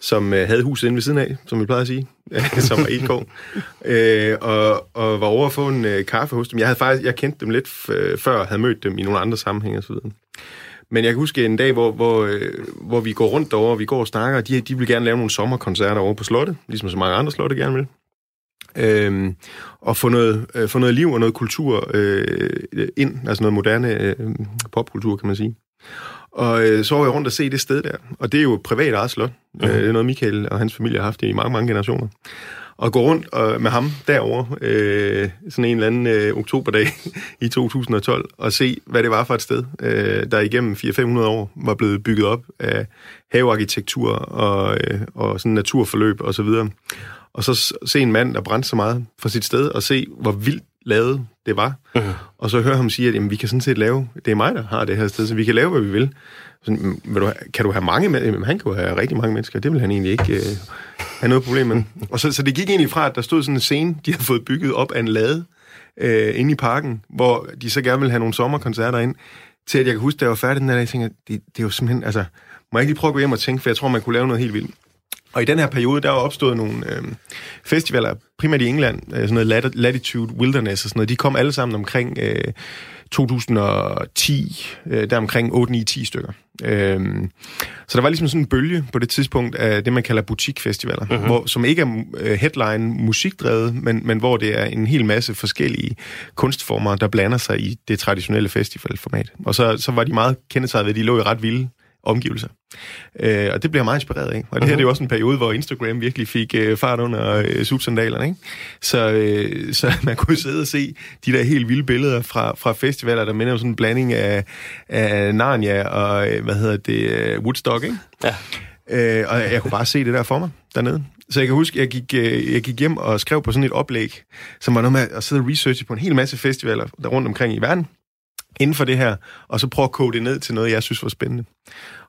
som øh, havde huset inde ved siden af, som vi plejer at sige, som var Egeskov, øh, og, og var over at få en øh, kaffe hos dem. Jeg havde faktisk, jeg kendte dem lidt f- før, havde mødt dem i nogle andre sammenhænge og så videre. Men jeg kan huske en dag, hvor, hvor, hvor vi går rundt derovre, og vi går og snakker, og de, de vil gerne lave nogle sommerkoncerter over på slottet, ligesom så mange andre slotte gerne vil. Øhm, og få noget, øh, få noget liv og noget kultur øh, ind, altså noget moderne øh, popkultur, kan man sige. Og øh, så var jeg rundt og se det sted der, og det er jo et privat eget slot. Mm. Øh, det er noget, Mikael og hans familie har haft i mange, mange generationer. Og gå rundt og, med ham derovre, øh, sådan en eller anden øh, oktoberdag i to tusind og tolv, og se, hvad det var for et sted, øh, der igennem fire hundrede til fem hundrede år var blevet bygget op af havearkitektur og, øh, og sådan naturforløb og så videre. Og så se en mand, der brændte så meget for sit sted, og se, hvor vildt lavet det var. Uh-huh. Og så høre ham sige, at jamen, vi kan sådan set lave, det er mig, der har det her sted, så vi kan lave, hvad vi vil. Sådan, vil du, kan du have mange mennesker? Han kan jo have rigtig mange mennesker, det vil han egentlig ikke øh, have noget problem med. Og så, så det gik egentlig fra, at der stod sådan en scene, de har fået bygget op af en lade øh, inde i parken, hvor de så gerne ville have nogle sommerkoncerter ind, til at jeg kan huske, da jeg var færdig den der dag, jeg tænkte, det, det er jo simpelthen, altså, må jeg ikke lige prøve at gå hjem og tænke, for jeg tror, man kunne lave noget helt vildt. Og i den her periode, der er opstået nogle øh, festivaler, primært i England, øh, sådan noget Latitude, Wilderness og sådan noget. De kom alle sammen omkring øh, to tusind og ti, øh, der omkring otte, ni, ti stykker. Øh, så der var ligesom sådan en bølge på det tidspunkt af det, man kalder butikfestivaler, uh-huh. hvor, som ikke er øh, headline-musikdrevet, men, men hvor det er en hel masse forskellige kunstformer, der blander sig i det traditionelle festivalformat. Og så, så var de meget kendetegnet ved, at de lå i ret vilde omgivelser. Øh, og det bliver meget inspireret, ikke? Og det her, det er jo også en periode, hvor Instagram virkelig fik øh, fart under øh, subsandalerne, ikke? Så, øh, så man kunne sidde og se de der helt vilde billeder fra, fra festivaler, der minder om sådan en blanding af, af Narnia og, hvad hedder det, Woodstock, ikke? Ja. Øh, og jeg kunne bare se det der for mig dernede. Så jeg kan huske, jeg gik, jeg gik hjem og skrev på sådan et oplæg, som var noget med at sidde og researche på en hel masse festivaler der rundt omkring i verden, inden for det her, og så prøve at kode det ned til noget, jeg synes var spændende.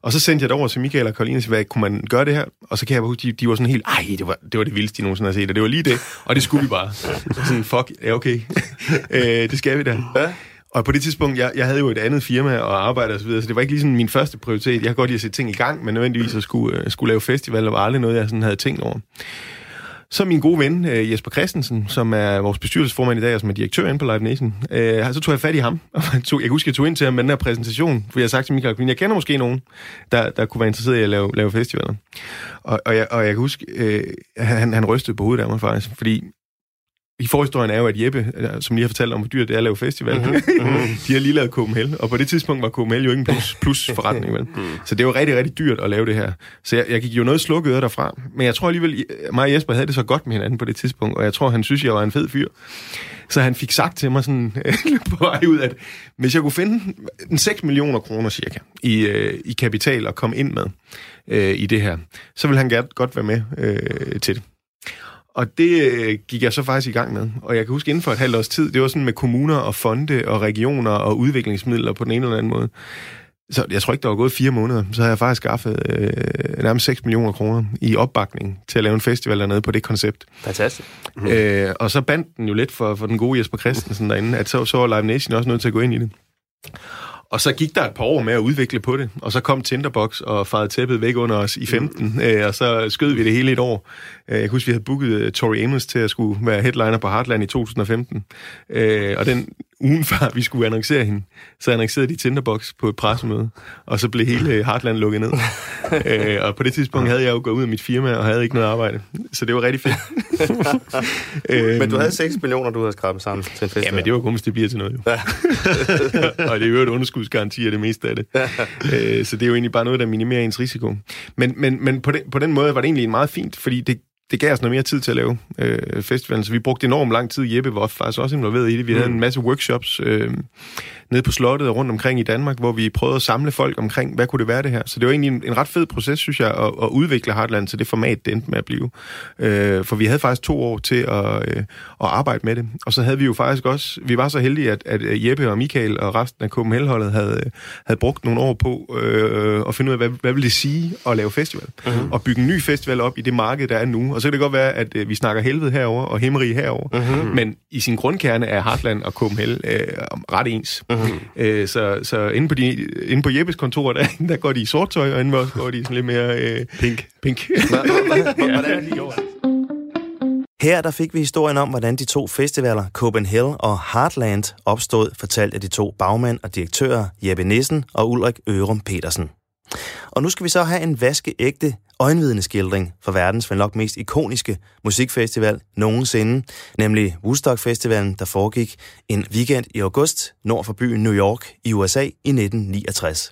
Og så sendte jeg det over til Mikael og Karoline og sagde, hvad, kunne man gøre det her? Og så kan jeg bare huske, de, de var sådan helt, ej, det var det, var det vildeste, de nogensinde har set, og det var lige det, og det skulle vi bare. Sådan, fuck, ja okay, øh, det skal vi da. Ja. Og på det tidspunkt, jeg, jeg havde jo et andet firma og arbejde og så videre, så det var ikke lige sådan min første prioritet. Jeg kan godt lide at sætte ting i gang, men nødvendigvis at skulle, øh, skulle lave festivaler, var aldrig noget, jeg sådan havde tænkt over. Så min gode ven, Jesper Christensen, som er vores bestyrelsesformand i dag, og som er direktør inde på Live Nation, øh, så tog jeg fat i ham. Jeg kan huske, jeg tog ind til ham med den her præsentation, for jeg har sagt til Mikael, jeg kender måske nogen, der, der kunne være interesseret i at lave, lave festivaler. Og, og, jeg, og jeg kan huske, øh, han, han rystede på hovedet af mig faktisk, fordi i forhistorien er jo, at Jeppe, som lige har fortalt om, hvor dyrt det er at lave festival, mm-hmm. de har lige lavet Copenhell, og på det tidspunkt var Copenhell jo ikke en plus, plus forretning, vel? Så det var rigtig, rigtig dyrt at lave det her. Så jeg, jeg gik jo noget slukket øret derfra, men jeg tror alligevel, mig og Jesper havde det så godt med hinanden på det tidspunkt, og jeg tror, han synes, jeg var en fed fyr. Så han fik sagt til mig sådan på vej ud, at hvis jeg kunne finde seks millioner kroner cirka i, øh, i kapital at komme ind med øh, i det her, så ville han gerne godt være med øh, til det. Og det øh, gik jeg så faktisk i gang med. Og jeg kan huske, inden for et halvt års tid, det var sådan med kommuner og fonde og regioner og udviklingsmidler på den ene eller anden måde. Så jeg tror ikke, der var gået fire måneder, så havde jeg faktisk skaffet øh, nærmest seks millioner kroner i opbakning til at lave en festival dernede på det koncept. Fantastisk. Mm. Øh, og så bandt den jo lidt for, for den gode Jesper Christensen derinde, at så, så var Live Nation også nødt til at gå ind i det. Og så gik der et par år med at udvikle på det, og så kom Tinderbox og farede tæppet væk under os i femten, øh, og så skød vi det hele et år. Jeg kan huske, vi havde booket Tori Amos til at skulle være headliner på Heartland i to tusind og femten, øh, og den ugen før vi skulle annoncere hende, så annoncerede de Tinderbox på et pressemøde, og så blev hele Heartland lukket ned. øh, og på det tidspunkt havde jeg jo gået ud af mit firma og havde ikke noget arbejde, så det var rigtig fedt. øh, men du havde seks millioner, du havde skrabet sammen til en festival. Ja, men det var kun, hvis det bliver til noget. Jo. Og det er jo et underskudsgaranti af det meste af det. øh, så det er jo egentlig bare noget, der minimerer ens risiko. Men, men, men på, den, på den måde var det egentlig meget fint, fordi det Det gav os noget mere tid til at lave øh, festivalen, så vi brugte enormt lang tid. Jeppe var faktisk også involveret i det. Vi havde en masse workshops øh, nede på slottet og rundt omkring i Danmark, hvor vi prøvede at samle folk omkring, hvad kunne det være det her? Så det var egentlig en, en ret fed proces, synes jeg, at, at udvikle Heartland til det format, det endte med at blive. Øh, for vi havde faktisk to år til at, øh, at arbejde med det. Og så havde vi jo faktisk også, vi var så heldige, at, at Jeppe og Mikael og resten af Copenhell-holdet havde, havde brugt nogle år på øh, at finde ud af, hvad, hvad vil det sige at lave festival? Uh-huh. Og bygge en ny festival op i det marked, der er nu. Og så kan det godt være, at øh, vi snakker helvede herover og himmerige herover, mm-hmm. men i sin grundkerne er Heartland og Copenhell øh, ret ens. Mm-hmm. Æ, så så inde, på de, inde på Jeppes kontor, der, der går de i sort tøj, og inde også går de sådan lidt mere... Øh, pink. Pink. Hvordan er det i år? Her der fik vi historien om, hvordan de to festivaler, Copenhell og Heartland, opstod, fortalt af de to bagmænd og direktører, Jeppe Nissen og Ulrik Ørum-Petersen. Og nu skal vi så have en vaskeægte øjenvidneskildring fra verdens vel nok mest ikoniske musikfestival nogensinde, nemlig Woodstock-festivalen, der foregik en weekend i august nord for byen New York i U S A i nitten niogtres.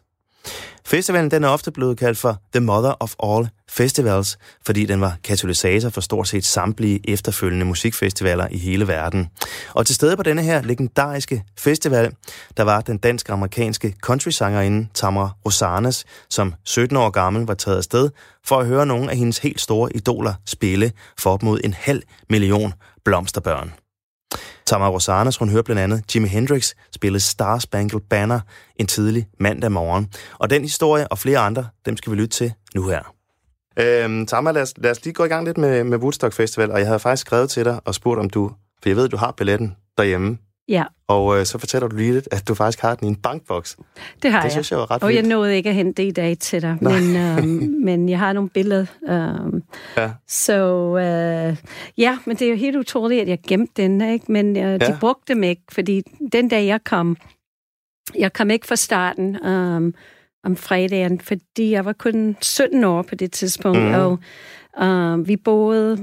Festivalen den er ofte blevet kaldt for The Mother of All Festivals, fordi den var katalysator for stort set samtlige efterfølgende musikfestivaler i hele verden. Og til stede på denne her legendariske festival, der var den dansk-amerikanske countrysangerinde Tamara Rosanes, som sytten år gammel var taget afsted for at høre nogle af hendes helt store idoler spille for op mod en halv million blomsterbørn. Tamara Rosanes, hun hører blandt andet Jimi Hendrix spille Star Spangled Banner en tidlig mandag morgen. Og den historie og flere andre, dem skal vi lytte til nu her. Øhm, Tamara, lad os, lad os lige gå i gang lidt med, med Woodstock Festival, og jeg havde faktisk skrevet til dig og spurgt om du, for jeg ved, du har billetten derhjemme. Ja. Og øh, så fortæller du lige lidt, at du faktisk har den i en bankboks. Det har det, jeg. Synes jeg var ret og vildt. Jeg nåede ikke at hente det i dag til dig, men, øh, men jeg har nogle billeder. Øh, ja. Så øh, ja, men det er jo helt utroligt, at jeg gemte den, ikke? Men øh, ja. de brugte dem ikke, fordi den dag jeg kom, jeg kom ikke fra starten øh, om fredagen, fordi jeg var kun sytten år på det tidspunkt, mm. og øh, vi boede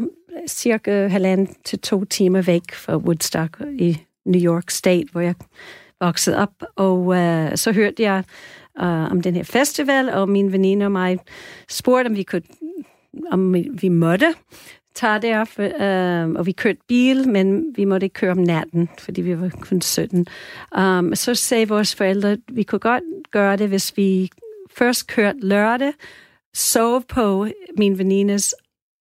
cirka halvanden til to timer væk fra Woodstock i New York State, hvor jeg voksede op, og øh, så hørte jeg øh, om den her festival, og min veninde og mig spurgte, om vi kunne, om vi måtte tage det op, øh, og vi kørte bil, men vi måtte ikke køre om natten, fordi vi var kun sytten. Um, så sagde vores forældre, vi kunne godt gøre det, hvis vi først kørte lørdag, sov på min venindes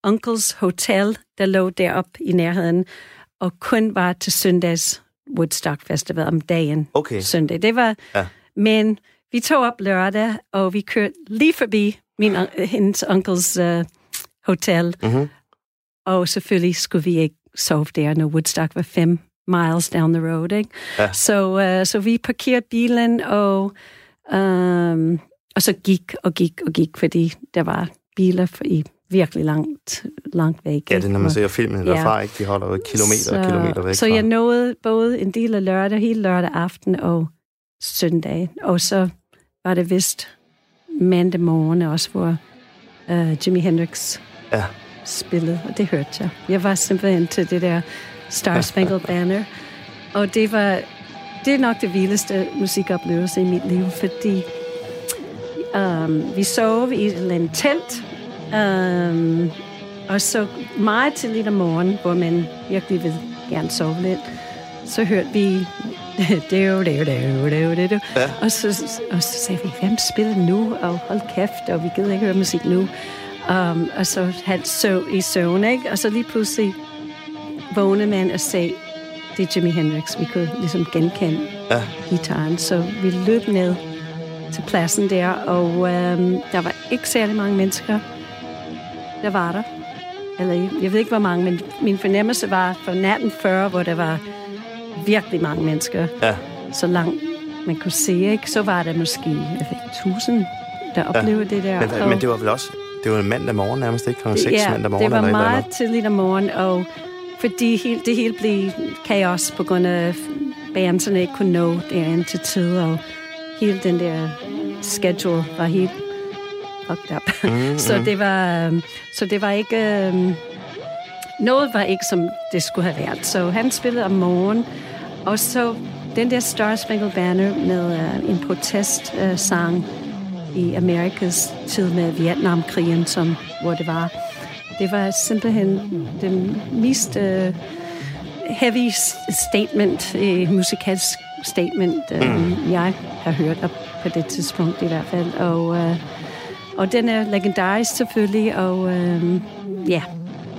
onkels hotel, der lå deroppe i nærheden, og kun var til søndags Woodstock Festival om dagen. Okay. Søndag. Det var, ja. Men vi tog op lørdag, og vi kørte lige forbi min hendes onkels uh, hotel. Mm-hmm. Og selvfølgelig skulle vi ikke sove der, når Woodstock var fem miles down the road. Ikke? Ja. Så, uh, så vi parkerede bilen, og, um, og så gik og gik og gik, fordi der var biler for, i virkelig langt, langt væk. Ja, det er, når man ser filmen derfra, ja. Ikke? De holder jo kilometer så, og kilometer væk. Så jeg nåede både en del af lørdag, hele lørdag aften og søndag. Og så var det vist mandag morgen også, hvor uh, Jimi Hendrix ja. spillede, og det hørte jeg. Jeg var simpelthen til det der Star Spangled Banner, og det var det er nok det vildeste musikoplevelse i mit liv, fordi um, vi sov i et eller andet telt, Um, og så meget tidligt om morgenen, hvor man virkelig vil gerne sove lidt, så hørte vi døv, døv, døv, døv, døv, døv. Ja. Og, så, og så sagde vi, hvem spiller nu? Og hold kæft, og vi gider ikke høre musik nu. Um, og så halvt søv i søvn, ikke? Og så lige pludselig vågnede man og sagde, det er Jimi Hendrix, vi kunne ligesom genkende ja. Gitaren. Så vi løb ned til pladsen der, og um, der var ikke særlig mange mennesker. Der var der. Eller, jeg ved ikke, hvor mange, men min fornemmelse var fra nitten fyrre, hvor der var virkelig mange mennesker. Ja. Så langt man kunne se, ikke? Så var der måske tusind, der oplevede ja. det der. Men, og, men det var vel også, det var mandag morgen nærmest, ikke? Klokken seks ja, mandag morgen. Det var eller meget eller tidligt om morgenen, og fordi helt, det hele blev kaos på grund af bandserne ikke kunne nå derinde til tid, og hele den der schedule var helt fucked up. Mm, så, mm. Det var, så det var ikke... Um, noget var ikke, som det skulle have været. Så han spillede om morgenen, og så den der Star Spangled Banner med uh, en protestsang uh, i Amerikas tid med Vietnamkrigen, som, hvor det var. Det var simpelthen den mest uh, heavy statement, uh, musikalsk statement, uh, jeg har hørt op på det tidspunkt i hvert fald. Og, uh, og den er legendarisk selvfølgelig, og ja... Uh, yeah.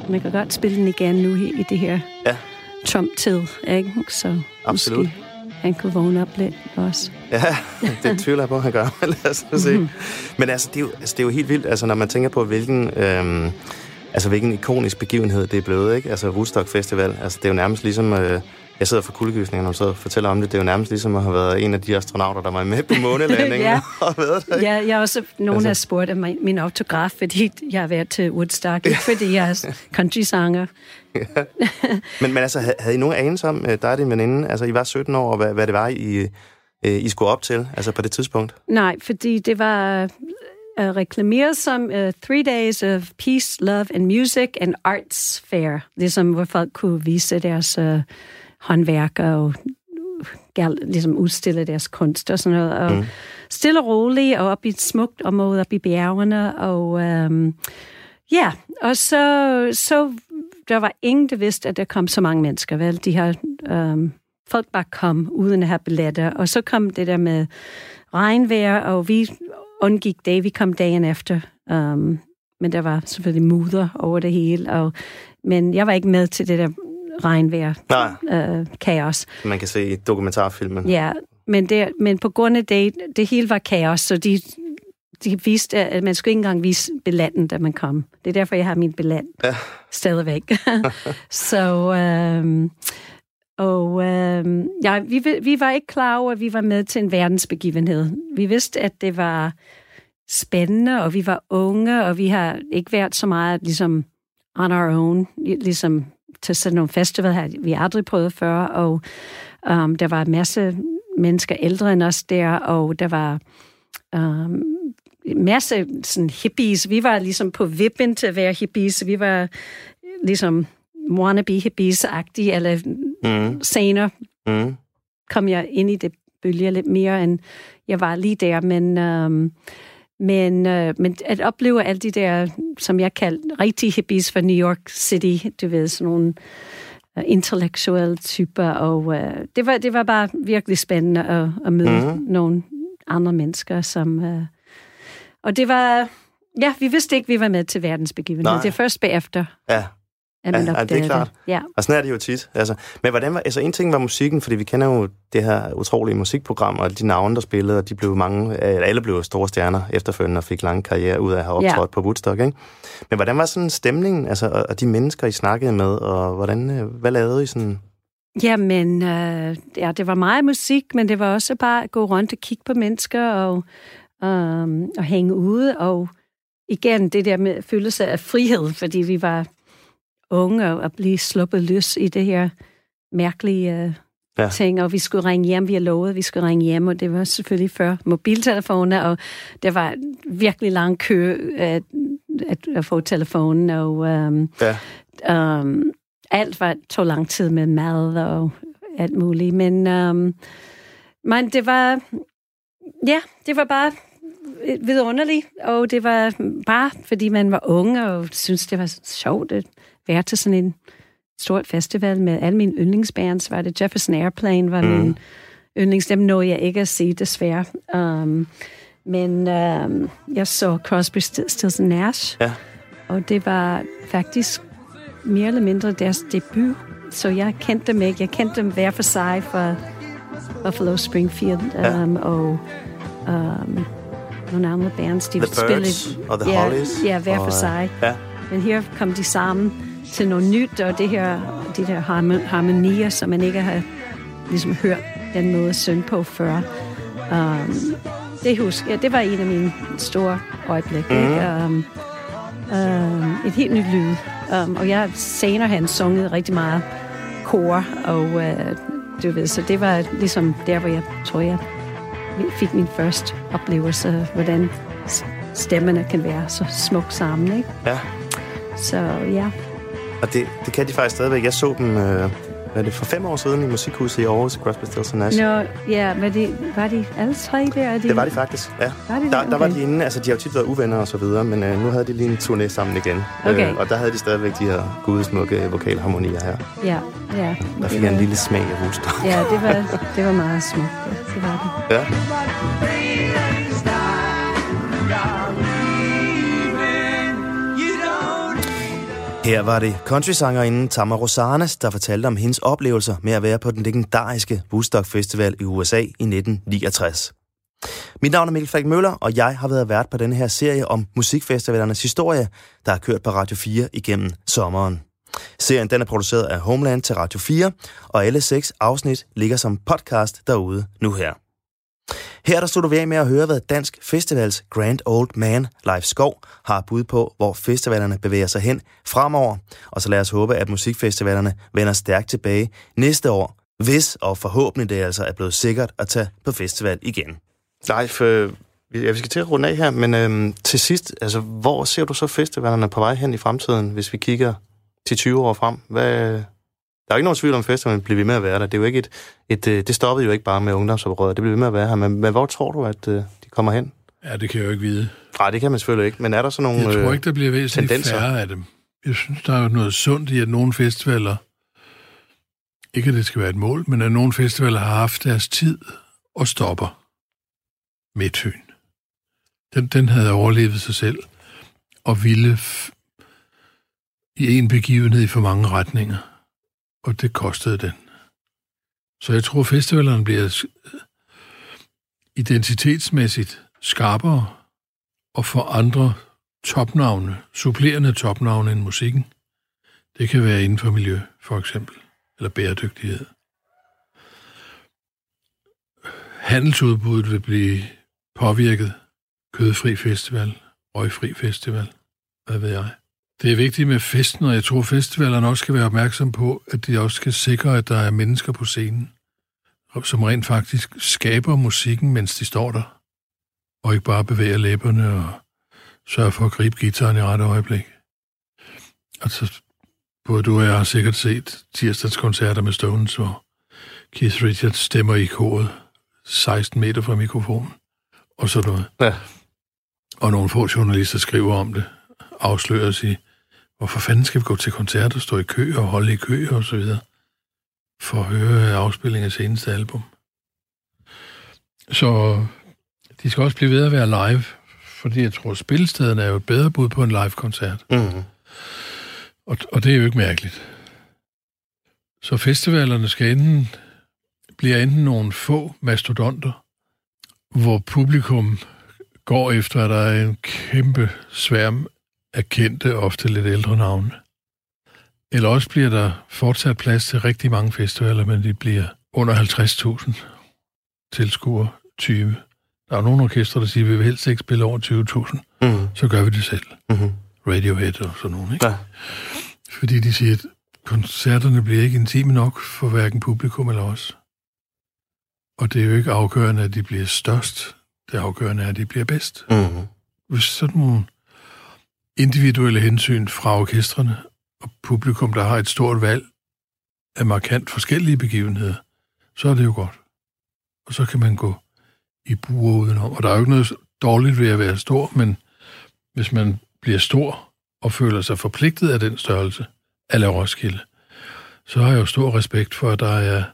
Man kan godt spille den igen nu i det her ja. Trump-tid, ikke? Så absolut. Måske han kunne vågne op lidt også. Ja, det tvivler jeg på, at han gør. Lad os se. Mm-hmm. Men altså det, er jo, altså, det er jo helt vildt, altså, når man tænker på, hvilken, øhm, altså, hvilken ikonisk begivenhed det er blevet, ikke? Altså Woodstock Festival, altså, det er jo nærmest ligesom... Øh, jeg sidder for kuldegysninger, når du sidder og fortæller om det. Det er jo nærmest ligesom at have været en af de astronauter, der var med på månelandingen. ja. Og ved det, ja, jeg har også nogen, altså. har spurgt af min autograf, fordi jeg har været til Woodstock, ikke fordi jeg er country-sanger. ja. men, men altså, havde I nogen anelse om, der er din veninde, altså I var sytten år, og hvad, hvad det var, I, I skulle op til, altså på det tidspunkt? Nej, fordi det var uh, reklameret som uh, Three Days of Peace, Love and Music and Arts Fair, ligesom hvor folk kunne vise deres... Uh, håndværker og ligesom udstille deres kunst og sådan noget. Og mm. stille og roligt og op i et smukt område, op i bjergene. Og øhm, ja, og så, så der var ingen, der vidste, at der kom så mange mennesker, vel? De her øhm, folk bare kom uden at have billetter. Og så kom det der med regnvejr, og vi undgik det. Vi kom dagen efter. Øhm, men der var selvfølgelig mudder over det hele. Og, men jeg var ikke med til det der regnvejr, øh, kaos. Man kan se i dokumentarfilmen. Ja, men, det, men på grund af det, det hele var kaos, så de, de viste, at man skulle ikke engang vise billetten, da man kom. Det er derfor, jeg har min billet ja. stadigvæk. så, øh, og øh, ja, vi, vi var ikke klar over, at vi var med til en verdensbegivenhed. Vi vidste, at det var spændende, og vi var unge, og vi har ikke været så meget ligesom on our own, ligesom til sådan nogle festival her, vi aldrig prøvede før, og um, der var en masse mennesker ældre end os der, og der var um, en masse sådan hippies. Vi var ligesom på vippen til at være hippies. Vi var ligesom wannabe hippies-agtige, eller mm. senere mm. kom jeg ind i det bølge lidt mere, end jeg var lige der, men... Um, Men, øh, men at opleve alle de der, som jeg kaldte, rigtige hippies fra New York City, du ved, sådan nogle øh, intellektuelle typer, og øh, det, var, det var bare virkelig spændende at, at møde mm-hmm. nogle andre mennesker, som... Øh, og det var... Ja, vi vidste ikke, vi var med til verdensbegivenheden. Det er først bagefter. Ja. Ja, ja, det er klart. Ja. Og sådan er det jo tit. Altså, men hvordan var, altså en ting var musikken, fordi vi kender jo det her utrolige musikprogram, og de navne, der spillede, og de blev mange, alle blev store stjerner efterfølgende, og fik lange karriere ud af at have optrådt ja. på Woodstock, ikke? Men hvordan var sådan stemningen, altså, og de mennesker, I snakkede med, og hvordan, hvad lavede I sådan? Jamen, øh, ja, det var meget musik, men det var også bare at gå rundt og kigge på mennesker, og, øh, og hænge ude, og igen, det der med følelse af frihed, fordi vi var... unge og blive sluppet løs i det her mærkelige uh, ja. ting, og vi skulle ringe hjem, vi har lovet, vi skulle ringe hjem, og det var selvfølgelig før mobiltelefoner, og der var virkelig lang kø at, at, at få telefonen, og um, ja. um, alt var, tog lang tid med mad og alt muligt, men, um, men det var, ja, det var bare vidunderligt, og det var bare, fordi man var unge, og synes det var sjovt at være til sådan en stort festival med alle mine yndlingsbands, var det Jefferson Airplane, var mm. min yndlings, dem nåede jeg ikke at se, desværre. Um, men um, jeg så Crosby, Stills and Nash, ja. og det var faktisk mere eller mindre deres debut, så jeg kendte dem ikke. Jeg kendte dem hver for sig fra Buffalo Springfield, um, ja. og... Um, nogle andre bands, de spillede... og The ja, Hollies. Ja, hver for og, sig. Ja. Men her kom de sammen til noget nyt, og det her, de der harmonier, som man ikke har ligesom hørt den måde synge på før. Um, det husker jeg, det var en af mine store øjeblikke. Mm. Um, et helt nyt lyd. Um, og jeg senere han sunget rigtig meget kor, og uh, du ved, så det var ligesom der, hvor jeg tror, jeg fik min første oplevelse af, hvordan stemmerne kan være så smukt sammen, ikke? Ja. Så ja. Og det, det kan de faktisk stadigvæk. Jeg så dem, øh, hvad det, for fem år siden i Musikhuset i Aarhus, Crosby, Stills and Nash. Nå, ja, men det, var de alle tre der? De... Det var de faktisk, ja. Var de der? Der, der okay. var de inde, altså de har jo tit været uvenner og så videre, men øh, nu havde de lige en turné sammen igen. Okay. Øh, og der havde de stadigvæk de her gudesmukke vokalharmonier her. Ja, ja. Der fik jeg en lille smag af Woodstock. Ja, det var, det var meget smukt. Ja, det var det. Ja. Her var det countrysangerinde Tamara Rosanes, der fortalte om hendes oplevelser med at være på den legendariske Woodstock Festival i U S A i nitten niogtres. Mit navn er Mikkel Falk Møller, og jeg har været vært på denne her serie om musikfestivalernes historie, der har kørt på Radio fire igennem sommeren. Serien den er produceret af Homeland til Radio fire, og alle seks afsnit ligger som podcast derude nu her. Her der stod du ved med at høre, hvad Dansk Festivals Grand Old Man, Leif Skov, har bud på, hvor festivalerne bevæger sig hen fremover. Og så lad os håbe, at musikfestivalerne vender stærkt tilbage næste år, hvis og forhåbentlig det altså er blevet sikkert at tage på festival igen. Leif, øh, ja, vi skal til at runde af her, men øh, til sidst, altså, hvor ser du så festivalerne på vej hen i fremtiden, hvis vi kigger til tyve år frem? Hvad... Der er ikke nogen tvivl om, festivalen bliver ved med at være der. Det er jo ikke et, et, et det stoppede jo ikke bare med ungdomsoprøret. Det bliver ved med at være her. Men, men hvor tror du, at uh, de kommer hen? Ja, det kan jeg jo ikke vide. Nej, det kan man selvfølgelig ikke. Men er der sådan nogle tendenser? Jeg tror ikke, der bliver væsentligt færre af dem. Jeg synes, der er jo noget sundt i, at nogle festivaler, ikke at det skal være et mål, men at nogle festivaler har haft deres tid og stopper med Tøen. Den, den havde overlevet sig selv og ville f- i en begivenhed i for mange retninger. Og det kostede den. Så jeg tror, festivalerne bliver identitetsmæssigt skarpere og for andre topnavne, supplerende topnavne end musikken. Det kan være inden for miljø, for eksempel, eller bæredygtighed. Handelsudbuddet vil blive påvirket. Kødfri festival, røgfri festival, hvad ved jeg. Det er vigtigt med festen, og jeg tror, festivalerne også skal være opmærksom på, at de også skal sikre, at der er mennesker på scenen, som rent faktisk skaber musikken, mens de står der, og ikke bare bevæger læberne og sørger for at gribe guitaren i rette øjeblik. Altså, både du og jeg har sikkert set tirsdags koncerter med Stones, hvor Keith Richards stemmer i koret seksten meter fra mikrofonen, og sådan noget. Ja. Og nogle få journalister skriver om det. Afslører og sige, hvorfor fanden skal vi gå til koncert og stå i kø og holde i kø og så videre, for at høre afspilling af seneste album. Så de skal også blive ved at være live, fordi jeg tror, spillestederne er jo et bedre bud på en live-koncert. Mm-hmm. Og, og det er jo ikke mærkeligt. Så festivalerne skal enten, bliver enten nogle få mastodonter, hvor publikum går efter, at der er en kæmpe sværm af kendte, ofte lidt ældre navne. Eller også bliver der fortsat plads til rigtig mange festivaler, men de bliver under halvtreds tusind tilskuere, tyve. Der er nogle orkestre, der siger, at vi vil helst ikke spille over tyve tusind. Mm-hmm. Så gør vi det selv. Mm-hmm. Radiohead og sådan nogle, ikke? Ja. Fordi de siger, at koncerterne bliver ikke intime nok for hverken publikum eller os. Og det er jo ikke afgørende, at de bliver størst. Det afgørende er, at de bliver bedst. Mm-hmm. Hvis sådan nogle individuelle hensyn fra orkestrene og publikum, der har et stort valg af markant forskellige begivenheder, så er det jo godt. Og så kan man gå i buer udenom. Og der er jo ikke noget dårligt ved at være stor, men hvis man bliver stor og føler sig forpligtet af den størrelse, ala Roskilde, så har jeg jo stor respekt for, at der er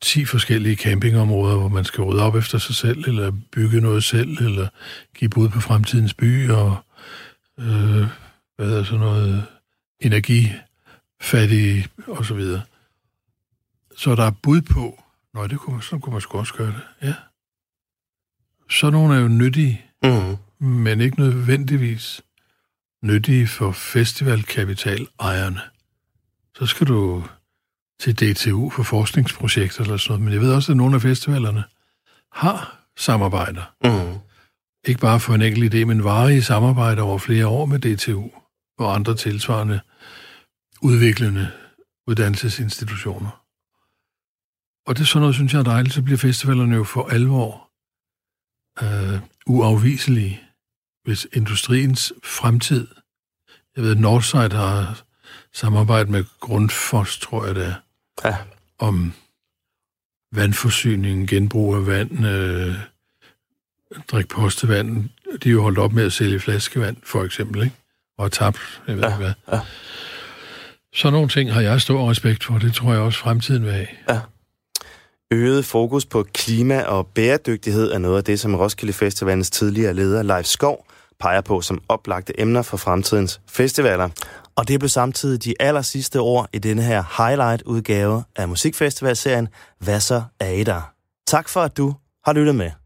ti forskellige campingområder, hvor man skal rydde op efter sig selv, eller bygge noget selv, eller give bud på fremtidens by, og øh, hvad hedder sådan noget, energifattige, og så videre. Så der er bud på, nej, det kunne, sådan kunne man sgu også gøre det, ja. Sådan nogle er jo nyttige, mm-hmm. men ikke nødvendigvis nyttige for festivalkapitalejerne. Så skal du til D T U for forskningsprojekter eller sådan noget, men jeg ved også, at nogle af festivalerne har samarbejder. Mm. Ikke bare for en enkelt idé, men varige samarbejder over flere år med D T U og andre tilsvarende udviklende uddannelsesinstitutioner. Og det er sådan noget, synes jeg er dejligt, så bliver festivalerne jo for alvor øh, uafviselige, hvis industriens fremtid, jeg ved, Northside har samarbejdet med Grundfos, tror jeg det er, ja. Om vandforsyningen, genbrug af vand, øh, drik postevand, de er jo holdt op med at sælge flaskevand, for eksempel, ikke? Og tabt, jeg ved ja. Ikke hvad. Ja. Sådan nogle ting har jeg stor respekt for, det tror jeg også fremtiden vil have. Ja. Øget fokus på klima og bæredygtighed er noget af det, som Roskilde Festivalens tidligere leder, Leif Skov, peger på som oplagte emner for fremtidens festivaler. Og det blev samtidig de aller sidste ord i denne her highlight-udgave af musikfestivalserien Hvad så er I der? Tak for, at du har lyttet med.